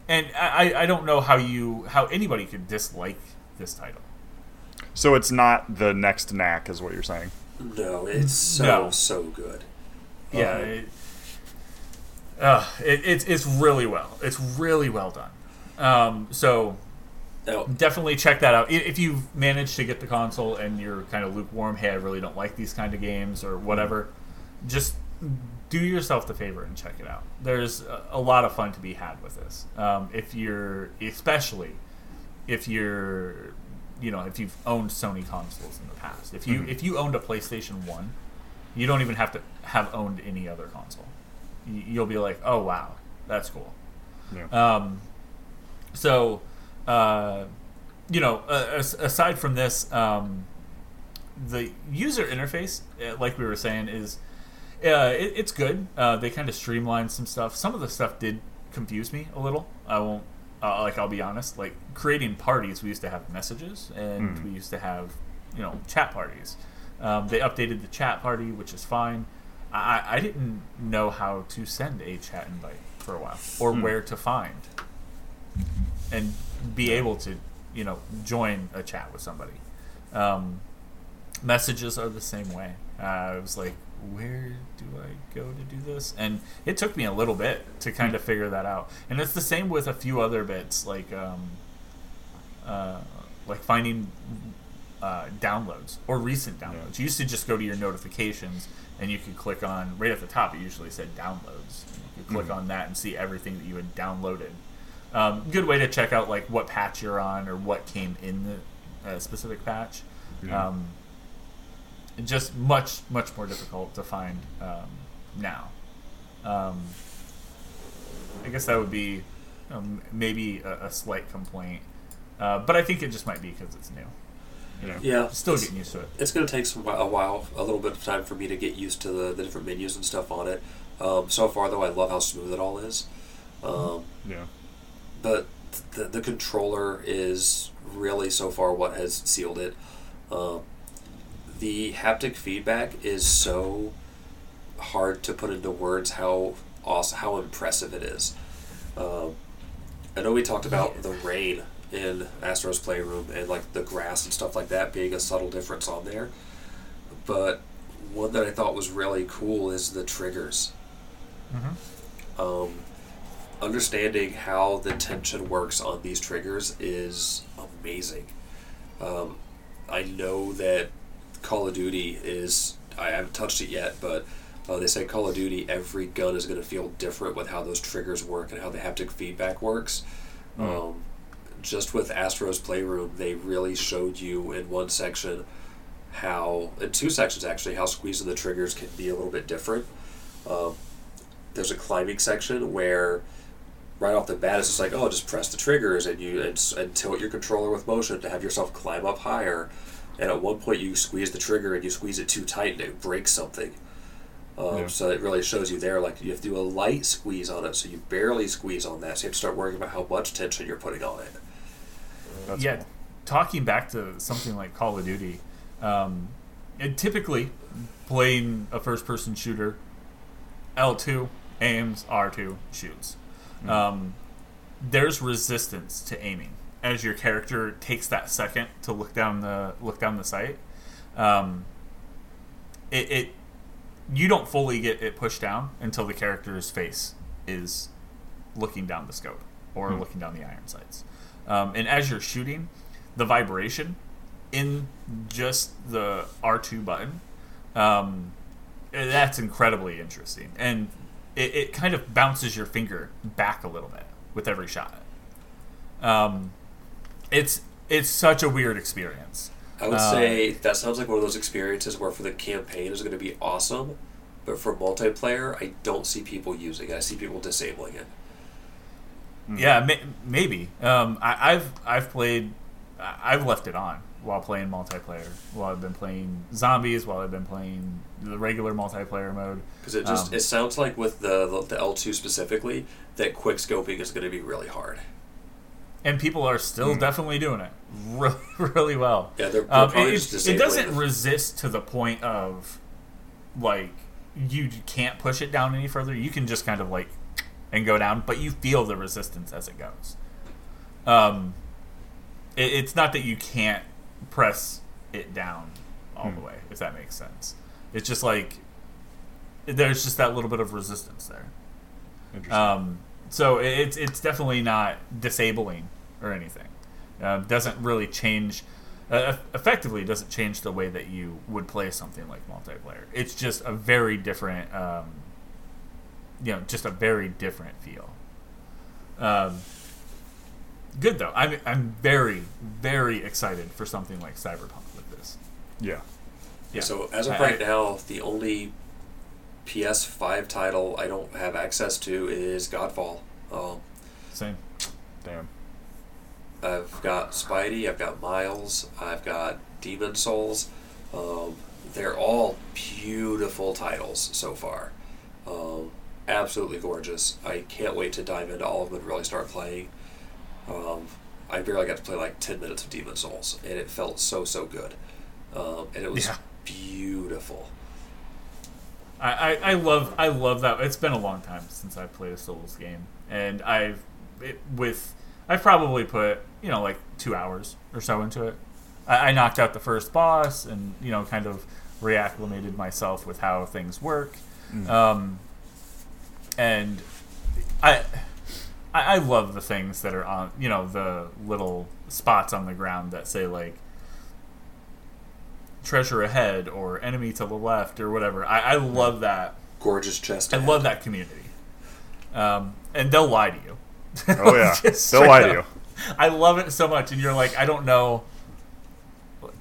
And I don't know how anybody could dislike this title. So it's not the next Knack, is what you're saying? No, it's so good. Yeah, it's really well done. Definitely check that out. If you've managed to get the console and you're kind of lukewarm, hey, I really don't like these kind of games or whatever, just do yourself the favor and check it out. There's a lot of fun to be had with this. If you've owned Sony consoles in the past. If you owned a PlayStation 1, you don't even have to have owned any other console. You'll be like, oh wow, that's cool. Yeah. Aside from this, the user interface, like we were saying, is it's good. They kind of streamlined some stuff. Some of the stuff did confuse me a little. I won't I'll be honest. Creating parties, we used to have messages, and we used to have chat parties. They updated the chat party, which is fine. I didn't know how to send a chat invite for a while, or where to find and be able to join a chat with somebody. messages are the same way. I was like, where do I go to do this? And it took me a little bit to kind of figure that out. And it's the same with a few other bits, like finding downloads or recent downloads. You used to just go to your notifications and you could click on, right at the top, it usually said downloads. You could click on that and see everything that you had downloaded. Good way to check out like what patch you're on or what came in the specific patch. Yeah. Just much more difficult to find now. I guess that would be maybe a slight complaint, but I think it just might be because it's new. You know, yeah, still getting used to it. It's going to take a little bit of time for me to get used to the different menus and stuff on it. So far, though, I love how smooth it all is. Yeah. But the controller is really so far what has sealed it. The haptic feedback is so hard to put into words how awesome, how impressive it is. I know we talked about the rain in Astro's Playroom and like the grass and stuff like that being a subtle difference on there, but one that I thought was really cool is the triggers. Mm-hmm. Understanding how the tension works on these triggers is amazing. I know that Call of Duty is, I haven't touched it yet, but they say Call of Duty, every gun is going to feel different with how those triggers work and how the haptic feedback works. Just with Astro's Playroom, they really showed you in one section how, in two sections actually, how squeezing the triggers can be a little bit different. There's a climbing section where right off the bat it's just like, oh, just press the triggers and tilt your controller with motion to have yourself climb up higher. And at one point you squeeze the trigger and you squeeze it too tight and it breaks something. So it really shows you there, like, you have to do a light squeeze on it, so you barely squeeze on that. So you have to start worrying about how much tension you're putting on it. That's cool. Talking back to something like Call of Duty, and typically playing a first-person shooter, L2 aims, R2 shoots. There's resistance to aiming as your character takes that second to look down the sight. You don't fully get it pushed down until the character's face is looking down the scope or looking down the iron sights. And as you're shooting, the vibration in just the R2 button, that's incredibly interesting. And it kind of bounces your finger back a little bit with every shot. It's such a weird experience. I would say that sounds like one of those experiences where for the campaign is going to be awesome, but for multiplayer, I don't see people using it. I see people disabling it. Yeah, maybe. I've left it on while playing multiplayer, while I've been playing zombies, while I've been playing the regular multiplayer mode. Because it just it sounds like with the L2 specifically, that quick scoping is going to be really hard. And people are still definitely doing it really, really well. Yeah, they're probably just it doesn't resist to the point of, like, you can't push it down any further. You can just kind of, like, and go down, but you feel the resistance as it goes. It's not that you can't press it down all the way, if that makes sense. It's just, like, there's just that little bit of resistance there. Interesting. So it's definitely not disabling or anything. Doesn't really change, effectively doesn't change the way that you would play something like multiplayer. It's just a very different, feel. Good though. I'm very, very excited for something like Cyberpunk with this. Yeah. So as of right now, the only PS5 title I don't have access to is Godfall. Same. Damn. I've got Spidey, I've got Miles, I've got Demon Souls. They're all beautiful titles so far. Absolutely gorgeous. I can't wait to dive into all of them and really start playing. I barely got to play like 10 minutes of Demon Souls, and it felt so good. And it was beautiful. I love that. It's been a long time since I've played a Souls game, and I've probably put 2 hours or so into it. I knocked out the first boss and, you know, kind of reacclimated myself with how things work. And I love the things that are on, you know, the little spots on the ground that say, like, treasure ahead or enemy to the left or whatever. I love that. Gorgeous chest ahead. I love that community. And they'll lie to you. Oh, yeah. They'll lie to you. I love it so much. And you're like, I don't know.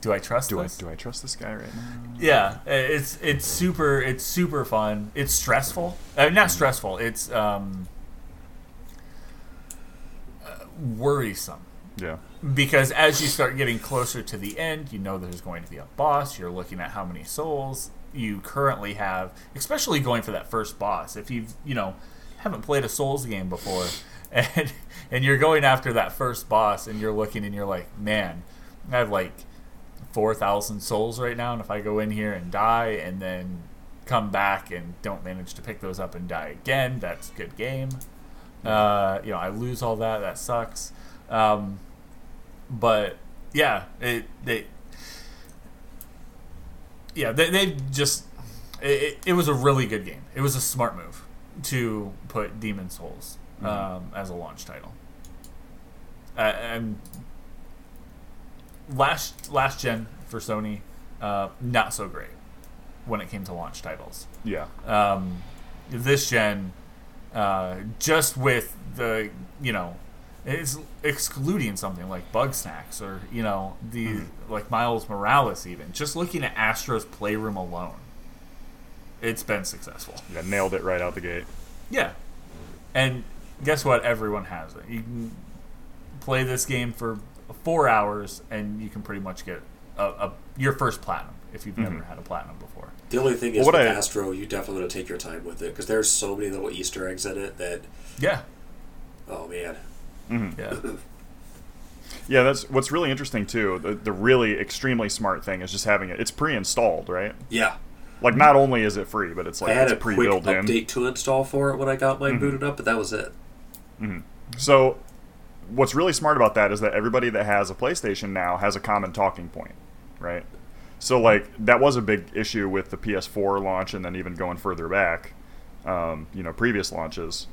Do I trust this? Do I trust this guy right now? Yeah. It's super fun. It's stressful. Not stressful. It's worrisome. Yeah. Because as you start getting closer to the end, you know there's going to be a boss. You're looking at how many souls you currently have, especially going for that first boss. If you've, you know, haven't played a Souls game before and you're going after that first boss and you're looking and you're like, man, I have like 4,000 souls right now, and if I go in here and die and then come back and don't manage to pick those up and die again, that's good game. You know, I lose all that. That sucks. But yeah, it was a really good game. It was a smart move to put Demon's Souls as a launch title. And last gen for Sony, not so great when it came to launch titles. Yeah. This gen, just with the, you know, it's excluding something like Bugsnax or, you know, the like Miles Morales even. Just looking at Astro's Playroom alone, it's been successful. Yeah, nailed it right out the gate. Yeah. And guess what? Everyone has it. You can play this game for 4 hours and you can pretty much get your first platinum if you've never had a platinum before. The only thing is with Astro, you definitely want to take your time with it because there's so many little Easter eggs in it that... Yeah. Oh, man. Mm-hmm. Yeah. Yeah, that's what's really interesting too. The really extremely smart thing is just having it. It's pre-installed, right? Yeah. Like, not only is it free, but it's like it's pre-built in. I had a quick update to install for it when I got mine booted up, but that was it. Mm-hmm. So, what's really smart about that is that everybody that has a PlayStation now has a common talking point, right? So, like, that was a big issue with the PS4 launch, and then even going further back, you know, previous launches.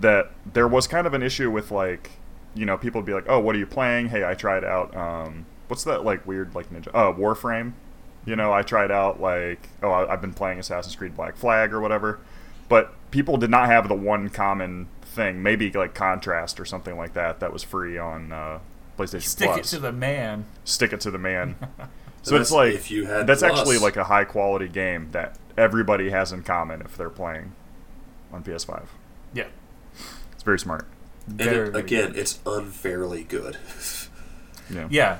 That there was kind of an issue with, like, you know, people would be like, oh, what are you playing? Hey, I tried out, what's that, like, weird, like, ninja, Warframe? You know, I tried out, like, oh, I've been playing Assassin's Creed Black Flag or whatever. But people did not have the one common thing, maybe, like, Contrast or something like that, that was free on PlayStation Plus. Stick it to the man. Stick it to the man. So it's like, if you had that's Plus. Actually, like, a high-quality game that everybody has in common if they're playing on PS5. Yeah. Very smart. And again, it's unfairly good. Yeah,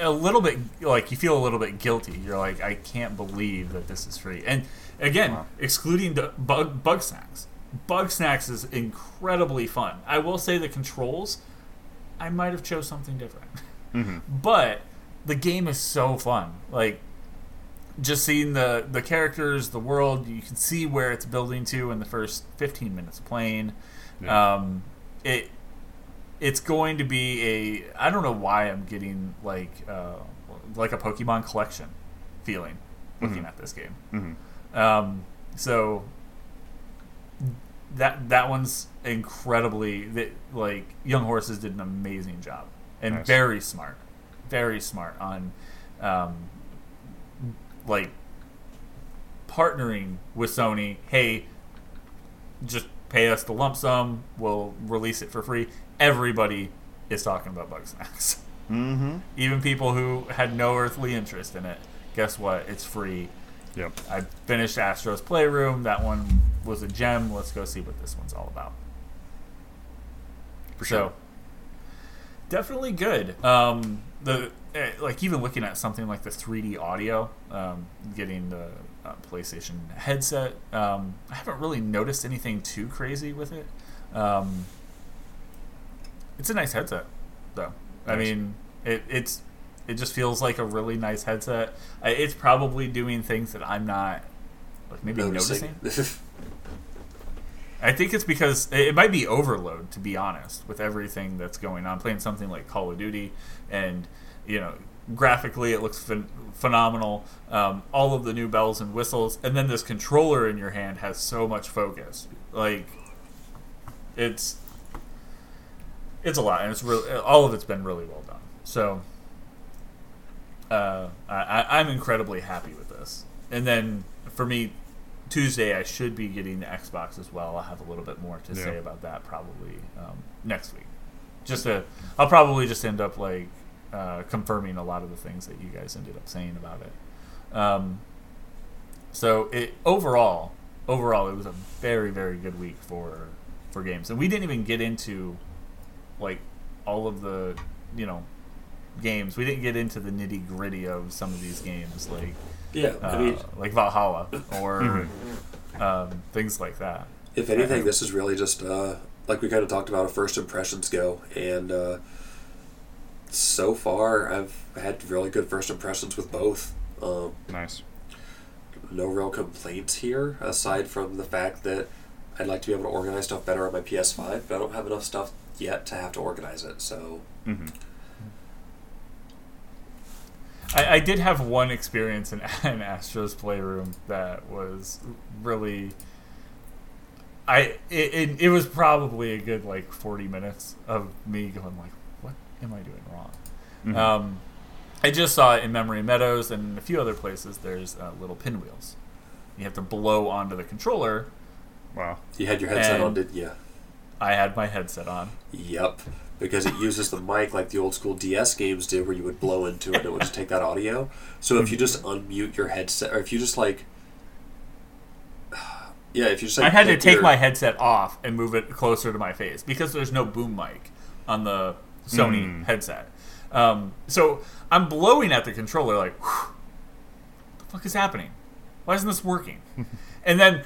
a little bit, like, you feel a little bit guilty. You're like, I can't believe that this is free. And again, excluding the Bugsnax. Bugsnax is incredibly fun. I will say the controls, I might have chose something different. But the game is so fun. Like, just seeing the characters, the world, you can see where it's building to in the first 15 minutes of playing. Yeah. It's going to be I don't know why I'm getting like a Pokemon collection feeling looking at this game. So that one's incredibly like Young Horses did an amazing job and nice. very smart on like partnering with Sony. Hey, just pay us the lump sum, we'll release it for free. Everybody is talking about Bugsnax. Even people who had no earthly interest in it. Guess what? It's free. Yep. I finished Astro's Playroom. That one was a gem. Let's go see what this one's all about. For sure. So, definitely good. Like even looking at something like the 3D audio, getting the PlayStation headset. I haven't really noticed anything too crazy with it. It's a nice headset, though. Nice. I mean, it just feels like a really nice headset. It's probably doing things that I'm not like maybe noticing. I think it's because it might be overload, to be honest, with everything that's going on. Playing something like Call of Duty and, you know, graphically it looks phenomenal. All of the new bells and whistles, and then this controller in your hand has so much focus. Like, it's a lot, and it's really, all of it's been really well done. So I'm incredibly happy with this. And then for me, Tuesday I should be getting the Xbox as well. I'll have a little bit more to say about that probably next week. I'll probably just end up like confirming a lot of the things that you guys ended up saying about it. So it overall it was a very, very good week for games, and we didn't even get into like all of the games. We didn't get into the nitty gritty of some of these games, like like Valhalla or things like that. If anything, this is really just like we kind of talked about, a first impressions go, and so far I've had really good first impressions with both. Nice. No real complaints here, aside from the fact that I'd like to be able to organize stuff better on my PS5, but I don't have enough stuff yet to have to organize it, so... Mm-hmm. I did have one experience in Astro's Playroom that was really... It was probably a good, 40 minutes of me going, what am I doing wrong? Mm-hmm. I just saw it in Memory Meadows, and a few other places there's little pinwheels. You have to blow onto the controller. Wow. You had your headset on, didn't you? I had my headset on. Yep. Because it uses the mic like the old school DS games did, where you would blow into it and it would just take that audio. So if you just unmute your headset, or if you just I had to take my headset off and move it closer to my face because there's no boom mic on the Sony headset. So I'm blowing at the controller like, what the fuck is happening? Why isn't this working? And then,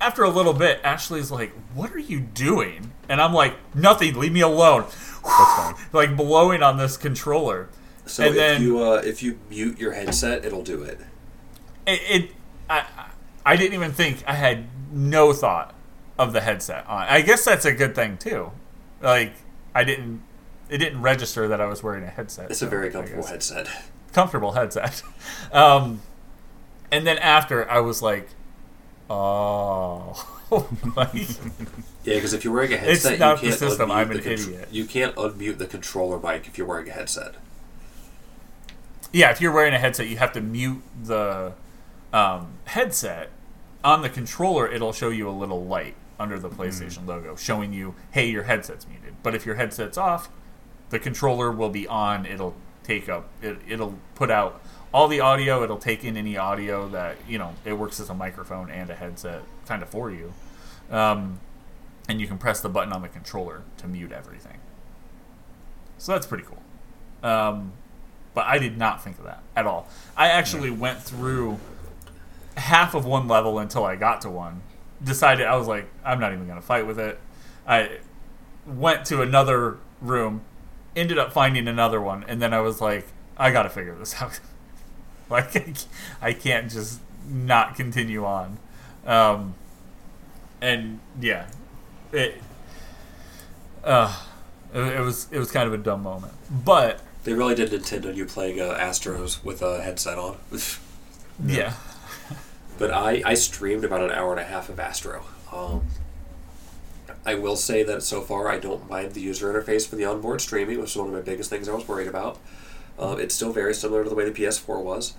after a little bit, Ashley's like, what are you doing? And I'm like, nothing, leave me alone. That's fine. Blowing on this controller. So and if you mute your headset, it'll do it. I didn't even think. I had no thought of the headset on. I guess that's a good thing, too. It didn't register that I was wearing a headset. It's a very comfortable headset. Comfortable headset. And then after, I was like, oh my. Yeah, because if you're wearing a headset, it's not the system. I'm an idiot. You can't unmute the controller mic if you're wearing a headset. Yeah, if you're wearing a headset, you have to mute the headset. On the controller, it'll show you a little light under the PlayStation logo showing you, hey, your headset's muted. But if your headset's off, the controller will be on. It'll take up. It'll put out all the audio. It'll take in any audio that, it works as a microphone and a headset kind of for you. And you can press the button on the controller to mute everything. So that's pretty cool. But I did not think of that at all. I actually went through half of one level until I got to one. Decided, I was like, I'm not even going to fight with it. I went to another room, ended up finding another one, and then I was like, I got to figure this out. I can't just not continue on. It was kind of a dumb moment. But they really did intend on you playing Astros with a headset on. Yeah. But I streamed about an hour and a half of Astro. I will say that so far I don't mind the user interface for the onboard streaming, which is one of my biggest things I was worried about. It's still very similar to the way the PS4 was.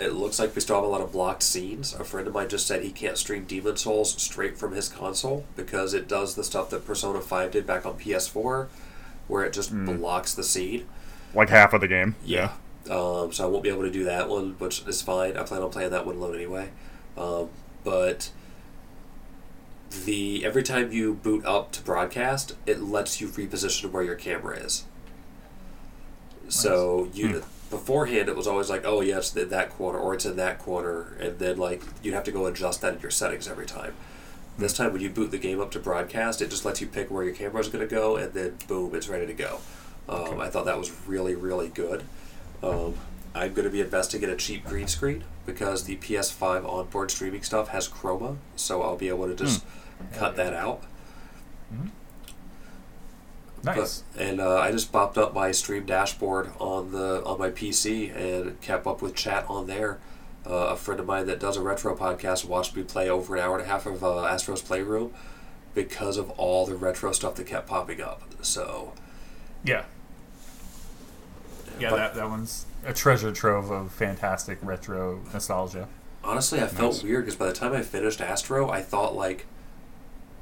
It looks like we still have a lot of blocked scenes. A friend of mine just said he can't stream Demon Souls straight from his console because it does the stuff that Persona 5 did back on PS4, where it just blocks the scene. Like half of the game. Yeah. So I won't be able to do that one, which is fine. I plan on playing that one alone anyway. But every time you boot up to broadcast, it lets you reposition where your camera is. So beforehand, it was always like, oh, yeah, it's in that corner, or it's in that corner, and then you'd have to go adjust that in your settings every time. This time, when you boot the game up to broadcast, it just lets you pick where your camera is going to go, and then, boom, it's ready to go. Okay. I thought that was really, really good. I'm going to be investing in a cheap green screen, because the PS5 onboard streaming stuff has chroma, so I'll be able to just cut that out. Mm-hmm. Nice. And I just popped up my stream dashboard on my PC and kept up with chat on there. A friend of mine that does a retro podcast watched me play over an hour and a half of Astro's Playroom because of all the retro stuff that kept popping up. So, yeah. Yeah, but that one's a treasure trove of fantastic retro nostalgia. Honestly, I felt weird because by the time I finished Astro, I thought, like,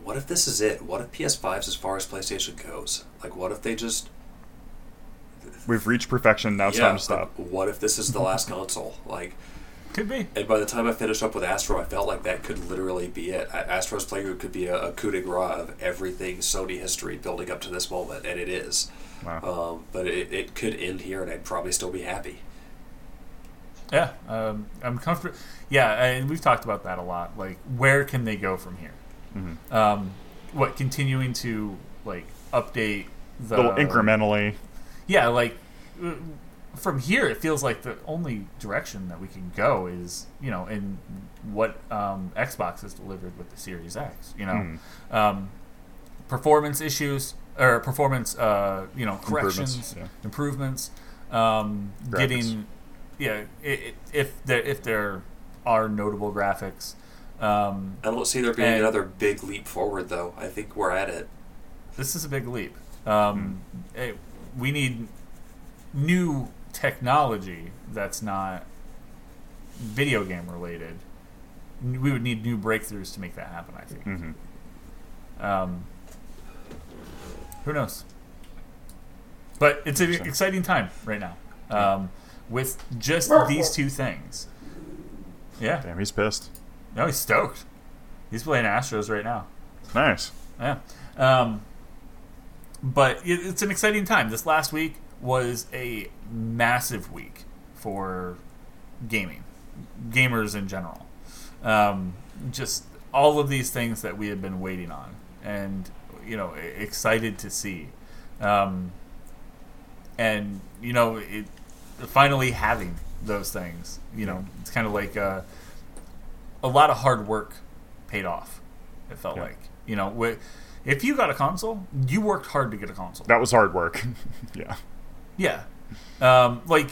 what if this is it? What if PS5's as far as PlayStation goes? Like, what if they just... We've reached perfection, now it's time to stop. Like, what if this is the last console? Like, could be. And by the time I finished up with Astro, I felt like that could literally be it. Astro's Playroom could be a coup de grace of everything Sony history building up to this moment, and it is. Wow. But it could end here, and I'd probably still be happy. Yeah, I'm comfortable. Yeah, and we've talked about that a lot. Like, where can they go from here? Mm-hmm. What, continuing to, like, update the... little incrementally. Yeah, like, from here it feels like the only direction that we can go is, you know, in what Xbox has delivered with the Series X, you know. Performance issues, or performance, you know, corrections, improvements, getting... Yeah, if there are notable graphics. I don't see there being another big leap forward, though. I think we're at it. This is a big leap. We need new technology that's not video game related. We would need new breakthroughs to make that happen, I think. Mm-hmm. Who knows? But it's an exciting time right now. With just these two things. Yeah. Damn, he's pissed. No, he's stoked. He's playing Astros right now. Nice. Yeah. But it's an exciting time. This last week was a massive week for gaming. Gamers in general. Just all of these things that we have been waiting on. And, you know, excited to see. And, you know, it... finally having those things, you know, it's kind of like a lot of hard work paid off. It felt like, you know, if you got a console, you worked hard to get a console. That was hard work. Yeah. Like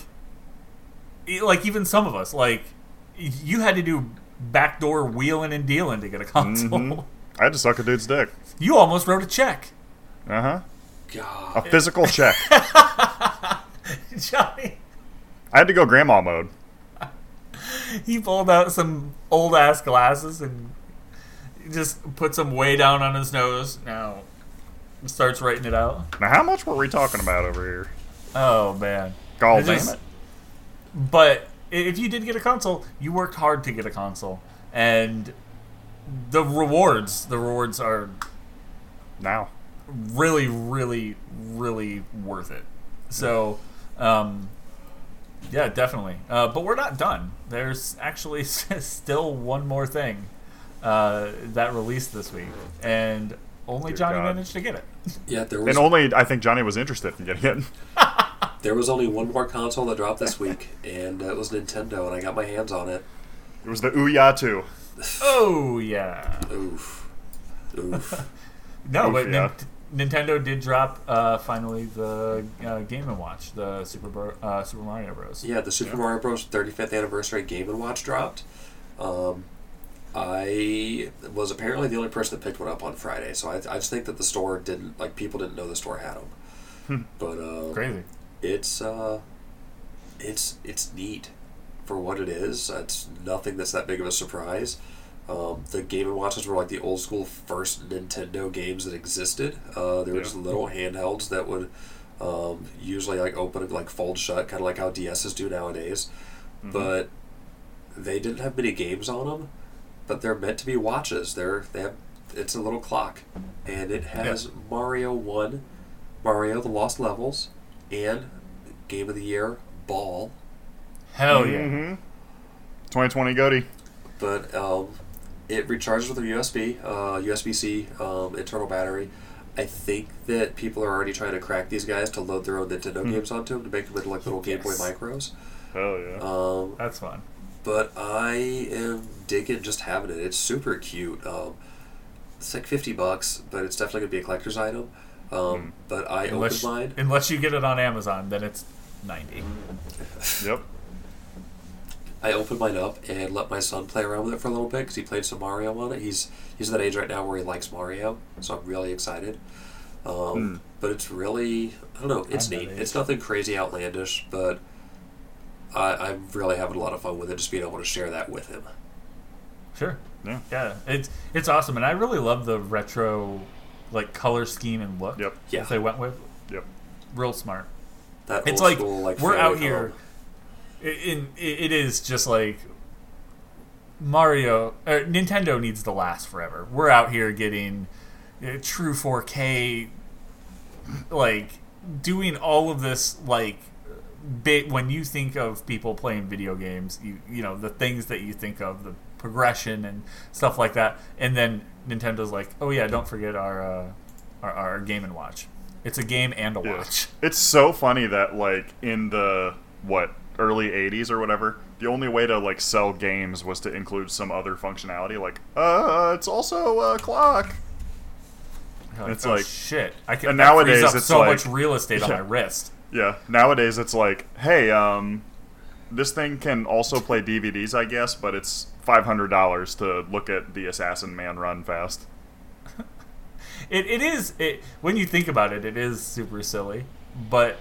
even some of us, like you had to do backdoor wheeling and dealing to get a console. Mm-hmm. I had to suck a dude's dick. You almost wrote a check. God. A physical check. Johnny. I had to go grandma mode. He pulled out some old ass glasses and just puts them way down on his nose. Now starts writing it out. Now, how much were we talking about over here? Oh man, God damn it! But if you did get a console, you worked hard to get a console, and the rewards are now really, really, really worth it. So. Yeah, definitely. But we're not done. There's actually still one more thing that released this week, and only Johnny managed to get it. Yeah, there was, and only I think Johnny was interested in getting it. There was only one more console that dropped this week, and it was Nintendo, and I got my hands on it. It was the Ouya 2. Oh yeah. Oof. Nintendo did drop finally the Game & Watch, the Super Mario Bros. Yeah, the Super Mario Bros. 35th anniversary Game & Watch dropped. I was apparently the only person that picked one up on Friday, so I just think that the store didn't, like, people didn't know the store had them. But crazy. It's neat for what it is. It's nothing that's that big of a surprise. The Game & Watches were like the old school first Nintendo games that existed. They were just little handhelds that would usually like open and like fold shut, kind of like how DSs do nowadays. Mm-hmm. But they didn't have many games on them, but they're meant to be watches. It's a little clock, and it has Mario 1, Mario the Lost Levels, and Game of the Year Ball. Hell yeah. Mm-hmm. 2020 Goatee. But it recharges with a USB-C internal battery. I think that people are already trying to crack these guys to load their own Nintendo games onto them to make them into like little Game Boy Micros. Oh yeah, that's fun. But I am digging just having it. It's super cute. It's like $50, but it's definitely gonna be a collector's item. But I opened mine. Unless you get it on Amazon, then it's $90. Yep. I opened mine up and let my son play around with it for a little bit because he played some Mario on it. He's at that age right now where he likes Mario, so I'm really excited. But it's really, I don't know, it's neat. It's nothing crazy outlandish, but I'm really having a lot of fun with it, just being able to share that with him. Sure. Yeah. Yeah. It's awesome, and I really love the retro, like, color scheme and look that they went with. Yep. Real smart. That it's old school, like we're out here. It is just like Mario. Nintendo needs to last forever. We're out here getting true 4K, like doing all of this. Like when you think of people playing video games, you know the things that you think of, the progression and stuff like that. And then Nintendo's like, oh yeah, don't forget our Game and Watch. It's a game and a watch. It's so funny that like in the early 80s or whatever, the only way to like sell games was to include some other functionality, like it's also a clock. Like, it's like shit. I can. And nowadays it's so like, much real estate on my wrist. Yeah. Nowadays it's like, hey, this thing can also play DVDs, I guess, but it's $500 to look at the Assassin Man run fast. It is when you think about it, it is super silly, but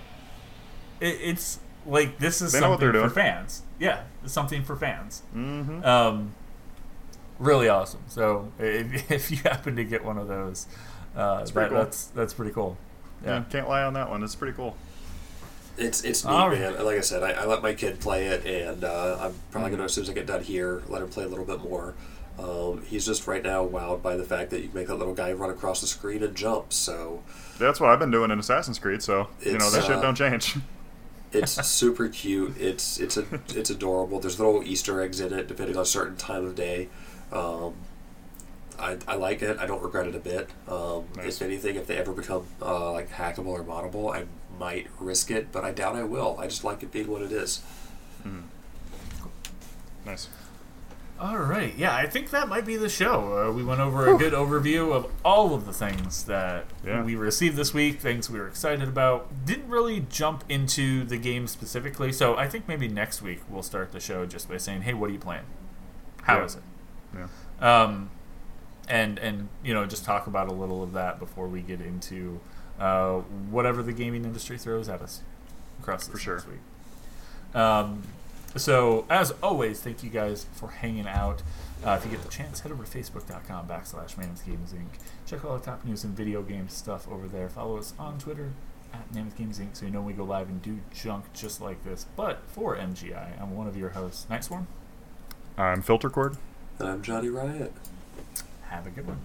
it's. Like, this is something for fans. Yeah, it's something for fans. Mm-hmm. Really awesome. So, if you happen to get one of those, that's pretty cool. Yeah, can't lie on that one. It's pretty cool. It's neat, man. Like I said, I let my kid play it, and I'm probably going to, as soon as I get done here, let him play a little bit more. He's just right now wowed by the fact that you make that little guy run across the screen and jump, so... That's what I've been doing in Assassin's Creed, so, you know, that shit don't change. It's super cute. It's adorable. There's little Easter eggs in it, depending on a certain time of day. I like it. I don't regret it a bit. Nice. If anything, if they ever become like hackable or moddable, I might risk it, but I doubt I will. I just like it being what it is. Mm. Cool. Nice. All right. Yeah, I think that might be the show. We went over a good overview of all of the things that we received this week, things we were excited about. Didn't really jump into the game specifically, so I think maybe next week we'll start the show just by saying, hey, what are you playing? How is it? Yeah. And you know, just talk about a little of that before we get into whatever the gaming industry throws at us across this next week. So, as always, thank you guys for hanging out. If you get the chance, head over to facebook.com/Mammoth Games Inc. Check all the top news and video game stuff over there. Follow us on Twitter @Mammoth Games Inc. so you know when we go live and do junk just like this. But for MGI, I'm one of your hosts, Night Swarm. I'm Filtercord. And I'm Johnny Riot. Have a good one.